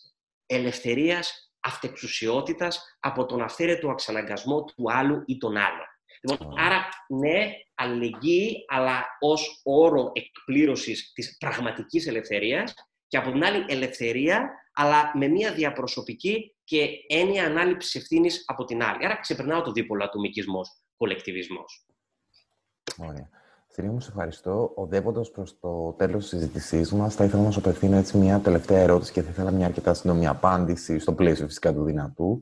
ελευθερίας αυτεξουσιότητας από τον αυθαίρετο εξαναγκασμό του άλλου ή των άλλων. Λοιπόν, άρα, ναι, αλληλεγγύη, αλλά ως όρο εκπλήρωσης της πραγματικής ελευθερίας, και από την άλλη ελευθερία, αλλά με μια διαπροσωπική και έννοια ανάληψης ευθύνης από την άλλη. Άρα, ξεπερνάω το δίπολο ατομικισμός, κολεκτιβισμός. Ωραία. Κυρία μου, σε ευχαριστώ. Οδεύοντας προς το τέλος της συζήτησής μας, θα ήθελα να σου απευθύνω έτσι μια τελευταία ερώτηση και θα ήθελα μια αρκετά σύντομη απάντηση, στο πλαίσιο φυσικά του δυνατού.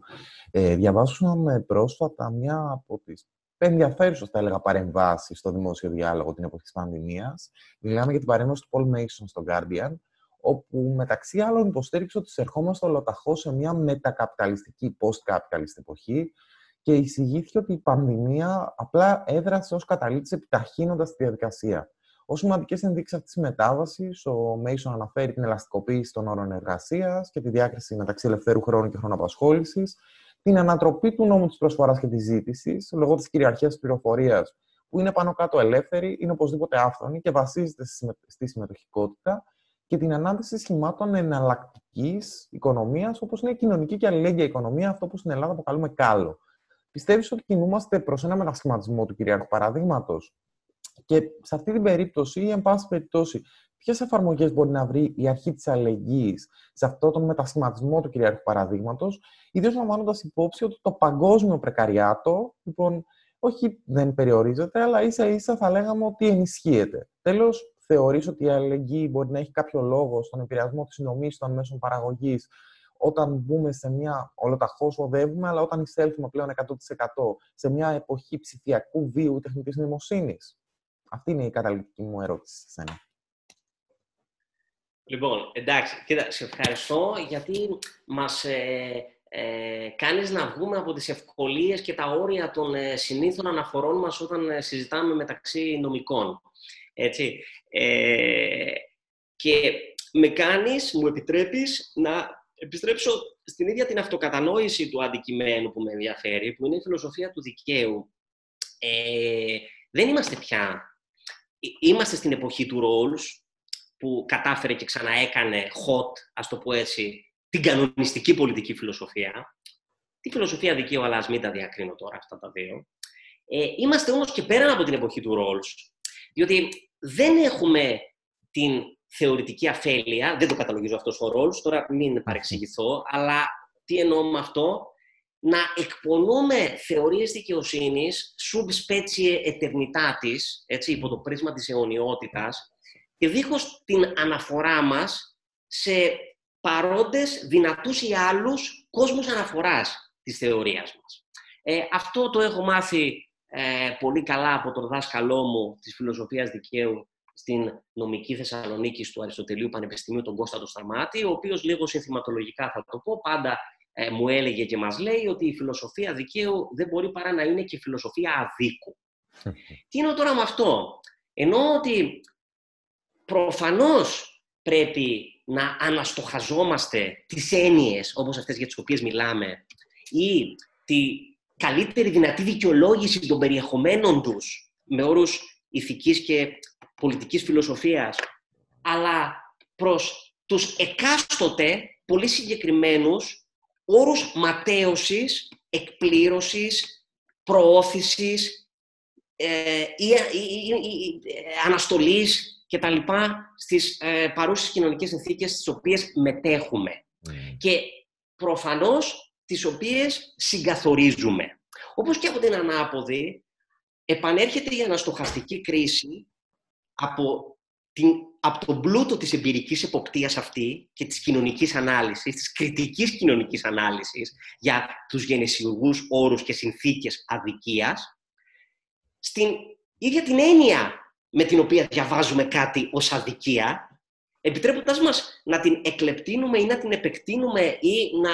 Διαβάσαμε πρόσφατα μια από τις ενδιαφέρουσες, θα έλεγα, παρεμβάσεις στο δημόσιο διάλογο την εποχή της πανδημίας. Μιλάμε για την παρέμβαση του Paul Mason στο Guardian, όπου μεταξύ άλλων υποστήριξε ότι εισερχόμαστε ολοταχώς σε μια μετακαπιταλιστική, post-capitalist εποχή. Και εισηγήθηκε ότι η πανδημία απλά έδρασε ως καταλήτης επιταχύνοντας τη διαδικασία. Ως σημαντικές ενδείξεις αυτής της μετάβασης, ο Mason αναφέρει την ελαστικοποίηση των όρων εργασίας και τη διάκριση μεταξύ ελευθέρου χρόνου και χρόνου απασχόλησης, την ανατροπή του νόμου της προσφοράς και της ζήτησης, λόγω της κυριαρχίας της πληροφορίας, που είναι πάνω κάτω ελεύθερη, είναι οπωσδήποτε άφθονη και βασίζεται στη συμμετοχικότητα, και την ανάδυση σχημάτων εναλλακτικής οικονομίας, όπως είναι η κοινωνική και αλληλέγγυα οικονομία, αυτό που στην Ελλάδα αποκαλούμε κάλο. Πιστεύεις ότι κινούμαστε προς ένα μετασχηματισμό του κυριαρχού παραδείγματος? Και σε αυτή την περίπτωση, ή εν πάση περιπτώσει, ποιες εφαρμογές μπορεί να βρει η αρχή της αλληλεγγύης σε αυτόν τον μετασχηματισμό του κυριαρχού παραδείγματος, ιδίως λαμβάνοντας υπόψη ότι το παγκόσμιο πρεκαριάτο, λοιπόν, όχι δεν περιορίζεται, αλλά ίσα-ίσα θα λέγαμε ότι ενισχύεται. Τέλος, θεωρείς ότι η αλληλεγγύη μπορεί να έχει κάποιο λόγο στον επηρεασμό της συνομής των μέσων παραγωγής? Όταν μπούμε σε μια ολοταχώς οδεύουμε, αλλά όταν εισέλθουμε πλέον 100% σε μια εποχή ψηφιακού βίου ή τεχνητής νοημοσύνης. Αυτή είναι η καταληκτική μου ερώτηση σε σένα. Λοιπόν, εντάξει, κοίτα, σε ευχαριστώ γιατί μας κάνεις να βγούμε από τις ευκολίες και τα όρια των συνήθων αναφορών μας όταν συζητάμε μεταξύ νομικών. Έτσι. Και με κάνεις, μου επιτρέπεις να επιστρέψω στην ίδια την αυτοκατανόηση του αντικειμένου που με ενδιαφέρει, που είναι η φιλοσοφία του δικαίου. Δεν είμαστε πια. Είμαστε στην εποχή του Rawls, που κατάφερε και ξαναέκανε hot, ας το πω έτσι, την κανονιστική πολιτική φιλοσοφία. Τη φιλοσοφία δικαίου, αλλά ας μην τα διακρίνω τώρα αυτά τα δύο. Είμαστε όμως και πέραν από την εποχή του Rawls, διότι δεν έχουμε την θεωρητική αφέλεια, δεν το καταλογίζω αυτός ο ρόλος, τώρα μην παρεξηγηθώ, αλλά τι εννοώ με αυτό, να εκπονούμε θεωρίες δικαιοσύνης sub specie eternitatis, έτσι, υπό το πρίσμα της αιωνιότητας, και δίχως την αναφορά μας σε παρόντες, δυνατούς ή άλλους κόσμους αναφοράς της θεωρίας μας. Αυτό το έχω μάθει πολύ καλά από τον δάσκαλό μου της φιλοσοφίας δικαίου στην νομική Θεσσαλονίκη του Αριστοτελείου Πανεπιστημίου, τον Κώστα Σταμάτη, ο οποίος λίγο συνθηματολογικά θα το πω, πάντα μου έλεγε και μας λέει ότι η φιλοσοφία δικαίου δεν μπορεί παρά να είναι και φιλοσοφία αδίκου. Τι είναι τώρα με αυτό? Εννοώ ότι προφανώς πρέπει να αναστοχαζόμαστε τις έννοιες, όπως αυτές για τις οποίες μιλάμε, ή τη καλύτερη δυνατή δικαιολόγηση των περιεχομένων τους, με όρους ηθικής και πολιτικής φιλοσοφίας, αλλά προς τους εκάστοτε πολύ συγκεκριμένους όρους ματέωσης, εκπλήρωσης, προώθησης, αναστολής και τα λοιπά στις παρούσες κοινωνικές συνθήκες στις οποίες μετέχουμε. Και προφανώς τις οποίες συγκαθορίζουμε. Όπως και από την ανάποδη, επανέρχεται η αναστοχαστική κρίση από τον πλούτο της εμπειρικής εποπτείας αυτή και της κοινωνικής ανάλυσης, της κριτικής κοινωνικής ανάλυσης για τους γενεσιουργούς όρους και συνθήκες αδικίας, στην ίδια την έννοια με την οποία διαβάζουμε κάτι ως αδικία, επιτρέποντάς μας να την εκλεπτύνουμε ή να την επεκτείνουμε ή να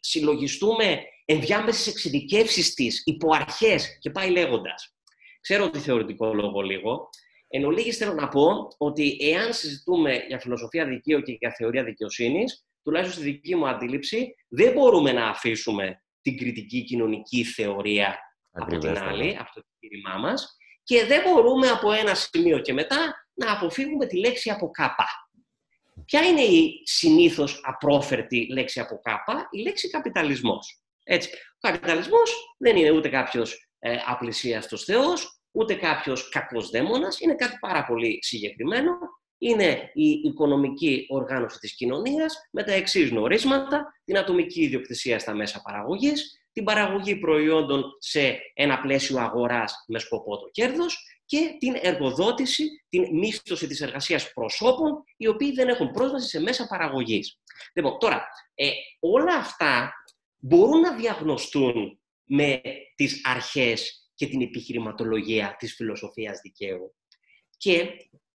συλλογιστούμε ενδιάμεσες εξειδικεύσεις της, υποαρχές και πάει λέγοντας. Ξέρω ότι θεωρητικό λόγο λίγο. Εν ολίγης θέλω να πω ότι εάν συζητούμε για φιλοσοφία δικαίου και για θεωρία δικαιοσύνης, τουλάχιστον στη δική μου αντίληψη, δεν μπορούμε να αφήσουμε την κριτική κοινωνική θεωρία από την άλλη, από το κήρυμά μας, και δεν μπορούμε από ένα σημείο και μετά να αποφύγουμε τη λέξη από κάπα. Ποια είναι η συνήθως απρόφερτη λέξη από κάπα? Η λέξη καπιταλισμός. Έτσι. Ο καπιταλισμός δεν είναι ούτε κάποιος απλησίαστος θεός, ούτε κάποιος κακός δαίμονας, είναι κάτι πάρα πολύ συγκεκριμένο. Είναι η οικονομική οργάνωση της κοινωνίας με τα εξής νορίσματα: την ατομική ιδιοκτησία στα μέσα παραγωγής, την παραγωγή προϊόντων σε ένα πλαίσιο αγοράς με σκοπό το κέρδος και την εργοδότηση, την μίσθωση της εργασίας προσώπων, οι οποίοι δεν έχουν πρόσβαση σε μέσα παραγωγής. Λοιπόν, τώρα, όλα αυτά μπορούν να διαγνωστούν με τις αρχές και την επιχειρηματολογία της φιλοσοφίας δικαίου και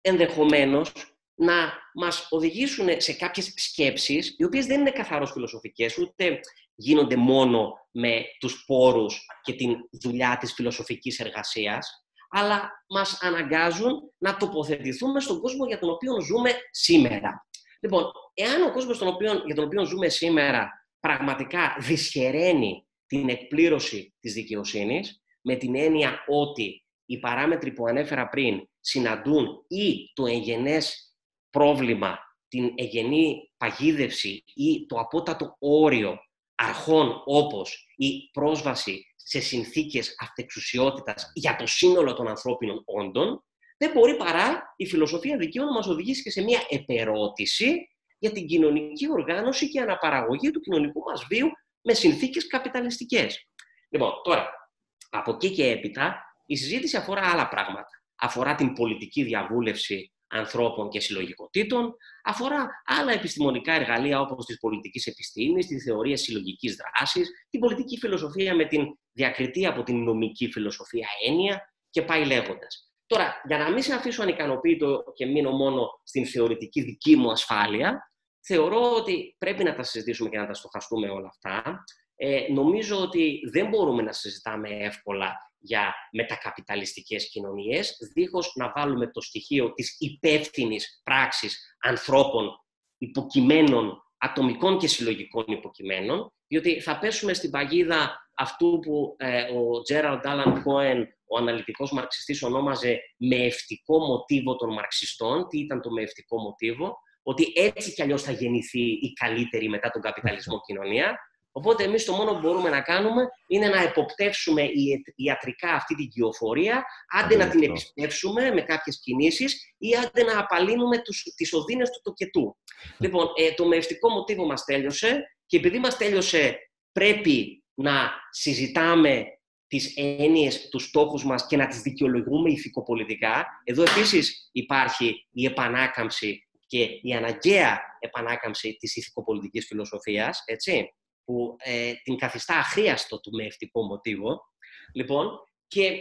ενδεχομένως να μας οδηγήσουν σε κάποιες σκέψεις, οι οποίες δεν είναι καθαρώς φιλοσοφικές, ούτε γίνονται μόνο με τους πόρους και την δουλειά της φιλοσοφικής εργασίας, αλλά μας αναγκάζουν να τοποθετηθούμε στον κόσμο για τον οποίο ζούμε σήμερα. Λοιπόν, εάν ο κόσμος για τον οποίο ζούμε σήμερα πραγματικά δυσχεραίνει την εκπλήρωση της δικαιοσύνης, με την έννοια ότι οι παράμετροι που ανέφερα πριν συναντούν ή το εγγενές πρόβλημα, την εγγενή παγίδευση ή το απότατο όριο αρχών όπως η πρόσβαση σε συνθήκες αυτεξουσιότητας για το σύνολο των ανθρώπινων όντων, δεν μπορεί παρά η φιλοσοφία δικαίου να μας οδηγήσει και σε μια επερώτηση για την κοινωνική οργάνωση και αναπαραγωγή του κοινωνικού μας βίου με συνθήκες καπιταλιστικές. Λοιπόν, τώρα, από εκεί και έπειτα, η συζήτηση αφορά άλλα πράγματα. Αφορά την πολιτική διαβούλευση ανθρώπων και συλλογικοτήτων, αφορά άλλα επιστημονικά εργαλεία όπως της πολιτικής επιστήμης, τη θεωρία συλλογικής δράσης, την πολιτική φιλοσοφία με την διακριτή από την νομική φιλοσοφία έννοια και πάει λέγοντας. Τώρα, για να μην σε αφήσω ανικανοποιητό και μείνω μόνο στην θεωρητική δική μου ασφάλεια, θεωρώ ότι πρέπει να τα συζητήσουμε και να τα στοχαστούμε όλα αυτά. Νομίζω ότι δεν μπορούμε να συζητάμε εύκολα για μετακαπιταλιστικές κοινωνίες, δίχως να βάλουμε το στοιχείο της υπεύθυνης πράξης ανθρώπων υποκειμένων, ατομικών και συλλογικών υποκειμένων, διότι θα πέσουμε στην παγίδα αυτού που ο Gerald Allan Cohen, ο αναλυτικός μαρξιστής, ονόμαζε μεευτικό μοτίβο των μαρξιστών. Τι ήταν το μεευτικό μοτίβο? Ότι έτσι κι αλλιώς θα γεννηθεί η καλύτερη μετά τον καπιταλισμό κοινωνία. Οπότε εμείς το μόνο που μπορούμε να κάνουμε είναι να εποπτεύσουμε ιατρικά αυτή την κυοφορία, άντε να την επισπεύσουμε με κάποιες κινήσεις ή άντε να απαλύνουμε τις οδύνες του τοκετού. Λοιπόν, το μεευτικό μοτίβο μας τέλειωσε και επειδή μας τέλειωσε πρέπει να συζητάμε τις έννοιες, τους στόχους μας και να τις δικαιολογούμε ηθικοπολιτικά. Εδώ επίσης υπάρχει η επανάκαμψη και η αναγκαία επανάκαμψη της ηθικοπολιτικής φιλοσοφίας, έτσι, που την καθιστά αχρίαστο του μεευτικό μοτίβο. Λοιπόν, και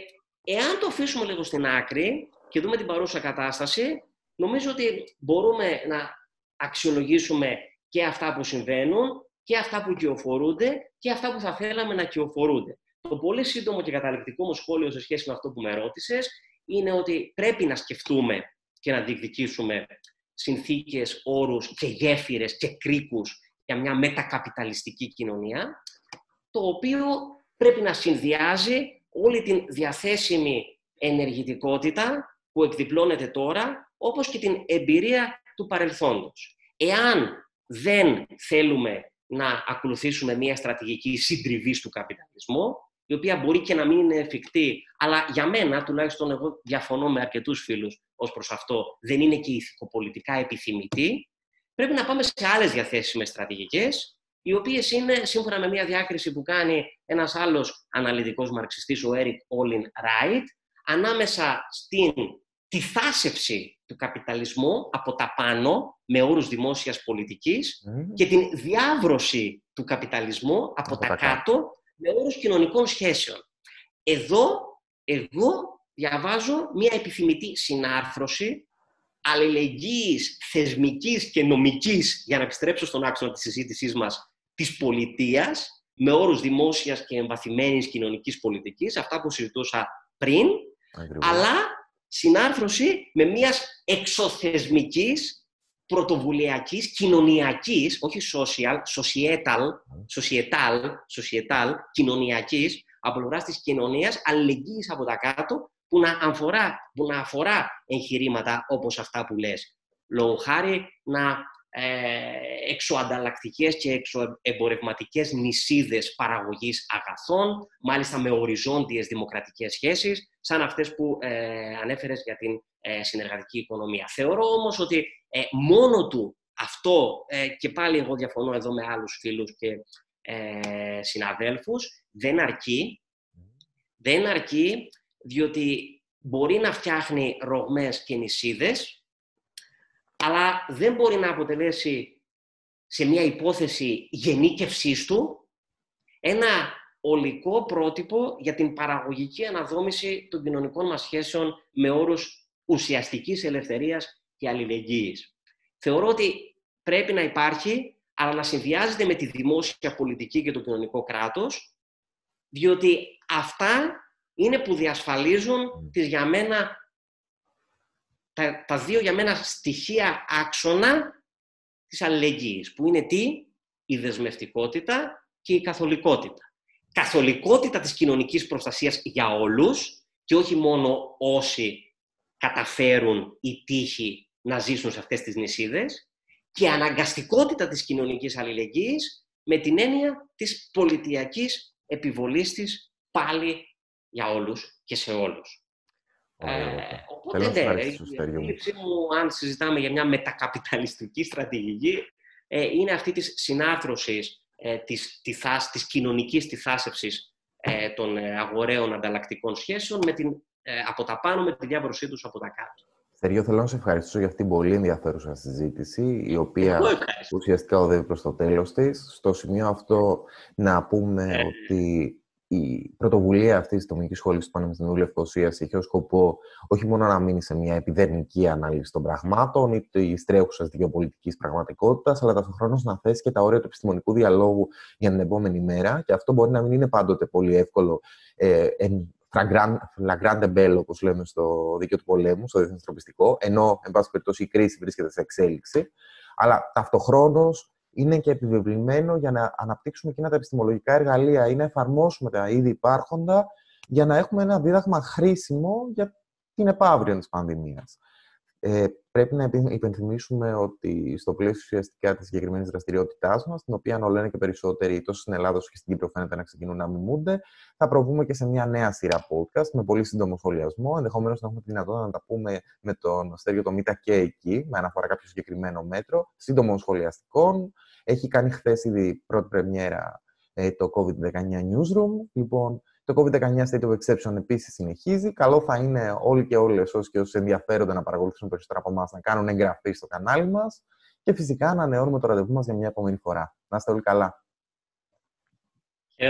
εάν το αφήσουμε λίγο στην άκρη και δούμε την παρούσα κατάσταση, νομίζω ότι μπορούμε να αξιολογήσουμε και αυτά που συμβαίνουν και αυτά που κυοφορούνται και αυτά που θα θέλαμε να κυοφορούνται. Το πολύ σύντομο και καταληκτικό μου σχόλιο σε σχέση με αυτό που με ρώτησες είναι ότι πρέπει να σκεφτούμε και να διεκδικήσουμε συνθήκες, όρους και γέφυρες και κρίκους για μια μετακαπιταλιστική κοινωνία, το οποίο πρέπει να συνδυάζει όλη την διαθέσιμη ενεργητικότητα που εκδιπλώνεται τώρα, όπως και την εμπειρία του παρελθόντος. Εάν δεν θέλουμε να ακολουθήσουμε μια στρατηγική συντριβής του καπιταλισμού, η οποία μπορεί και να μην είναι εφικτή, αλλά για μένα, τουλάχιστον εγώ διαφωνώ με αρκετούς φίλους ως προς αυτό, δεν είναι και ηθικοπολιτικά επιθυμητή, πρέπει να πάμε σε άλλες διαθέσιμες στρατηγικές, οι οποίες είναι, σύμφωνα με μια διάκριση που κάνει ένας άλλος αναλυτικός μαρξιστής, ο Έρικ Όλιν Ράιτ, ανάμεσα στην τιθάσευση του καπιταλισμού από τα πάνω, με όρους δημόσιας πολιτικής, και την διάβρωση του καπιταλισμού από τα κάτω, με όρους κοινωνικών σχέσεων. Εδώ, εγώ διαβάζω μια επιθυμητή συνάρθρωση αλληλεγγύης, θεσμικής και νομικής, για να επιστρέψω στον άξονα της συζήτησής μας, της πολιτείας, με όρους δημόσιας και εμβαθυμένης κοινωνικής πολιτικής, αυτά που συζητούσα πριν, ακριβώς, αλλά συνάρθρωση με μιας εξωθεσμικής, πρωτοβουλιακής, κοινωνιακής, όχι social, societal, κοινωνιακής, από πλευράς της κοινωνίας, αλληλεγγύης από τα κάτω, που να αφορά εγχειρήματα όπως αυτά που λες. Λόγω χάρη να εξωανταλλακτικές και εξωεμπορευματικές νησίδες παραγωγής αγαθών, μάλιστα με οριζόντιες δημοκρατικές σχέσεις, σαν αυτές που ανέφερες για την συνεργατική οικονομία. Θεωρώ όμως ότι μόνο του αυτό, και πάλι εγώ διαφωνώ εδώ με άλλους φίλους και συναδέλφους, δεν αρκεί. Δεν αρκεί διότι μπορεί να φτιάχνει ρογμές και νησίδες, αλλά δεν μπορεί να αποτελέσει σε μια υπόθεση γενίκευσής του ένα ολικό πρότυπο για την παραγωγική αναδόμηση των κοινωνικών μας σχέσεων με όρους ουσιαστικής ελευθερίας και αλληλεγγύης. Θεωρώ ότι πρέπει να υπάρχει, αλλά να συνδυάζεται με τη δημόσια πολιτική και το κοινωνικό κράτος, διότι αυτά είναι που διασφαλίζουν τις, για μένα, τα δύο για μένα στοιχεία άξονα της αλληλεγγύης, που είναι τι? Η δεσμευτικότητα και η καθολικότητα. Καθολικότητα της κοινωνικής προστασίας για όλους και όχι μόνο όσοι καταφέρουν οι τύχοι να ζήσουν σε αυτές τις νησίδες, και αναγκαστικότητα της κοινωνικής αλληλεγγύης με την έννοια της πολιτιακής επιβολής της πάλι για όλους και σε όλους. Οπότε η αντίληψή μου, αν συζητάμε για μια μετακαπιταλιστική στρατηγική, είναι αυτή της συνάρθρωσης της κοινωνικής τιθάσευσης των αγοραίων ανταλλακτικών σχέσεων με την, από τα πάνω με τη διάβρωσή τους από τα κάτω. Στέργιο, θέλω να σε ευχαριστήσω για αυτήν την πολύ ενδιαφέρουσα συζήτηση, η οποία ουσιαστικά οδεύει προς το τέλος της. Στο σημείο αυτό να πούμε ότι η πρωτοβουλία αυτής της τομικής σχόλης του Πανεπιστημίου Λευκοσίας είχε ως σκοπό όχι μόνο να μείνει σε μια επιδερμική ανάλυση των πραγμάτων ή της τρέχουσας γεωπολιτικής πραγματικότητας, αλλά ταυτοχρόνως να θέσει και τα όρια του επιστημονικού διαλόγου για την επόμενη μέρα. Και αυτό μπορεί να μην είναι πάντοτε πολύ εύκολο. Φλαγκράντε μπέλ, όπως λέμε στο δίκαιο του πολέμου, στο διεθνές ανθρωπιστικό, ενώ, εν πάση περιπτώσει, η κρίση βρίσκεται σε εξέλιξη. Αλλά ταυτοχρόνως είναι και επιβεβλημένο για να αναπτύξουμε εκείνα τα επιστημολογικά εργαλεία ή να εφαρμόσουμε τα ήδη υπάρχοντα για να έχουμε ένα δίδαγμα χρήσιμο για την επαύριο της πανδημίας. Πρέπει να υπενθυμίσουμε ότι στο πλαίσιο ουσιαστικά της συγκεκριμένης δραστηριότητάς μας, την οποία όλο και περισσότεροι τόσο στην Ελλάδα όσο και στην Κύπρο φαίνεται να ξεκινούν να μιμούνται, θα προβούμε και σε μια νέα σειρά podcast με πολύ σύντομο σχολιασμό. Ενδεχομένως να έχουμε τη δυνατότητα να τα πούμε με τον Στέργιο το Μήτα και εκεί, με αναφορά κάποιο συγκεκριμένο μέτρο, σύντομων σχολιαστικών. Έχει κάνει χθες ήδη πρώτη πρεμιέρα το COVID-19 Newsroom. Λοιπόν, το COVID-19 State of Exception επίσης συνεχίζει. Καλό θα είναι όλοι και όλες όσοι και όσοι ενδιαφέρονται να παρακολουθήσουν περισσότερα από εμάς να κάνουν εγγραφή στο κανάλι μας. Και φυσικά ανανεώνουμε το ραντεβού μας για μια επόμενη φορά. Να είστε όλοι καλά.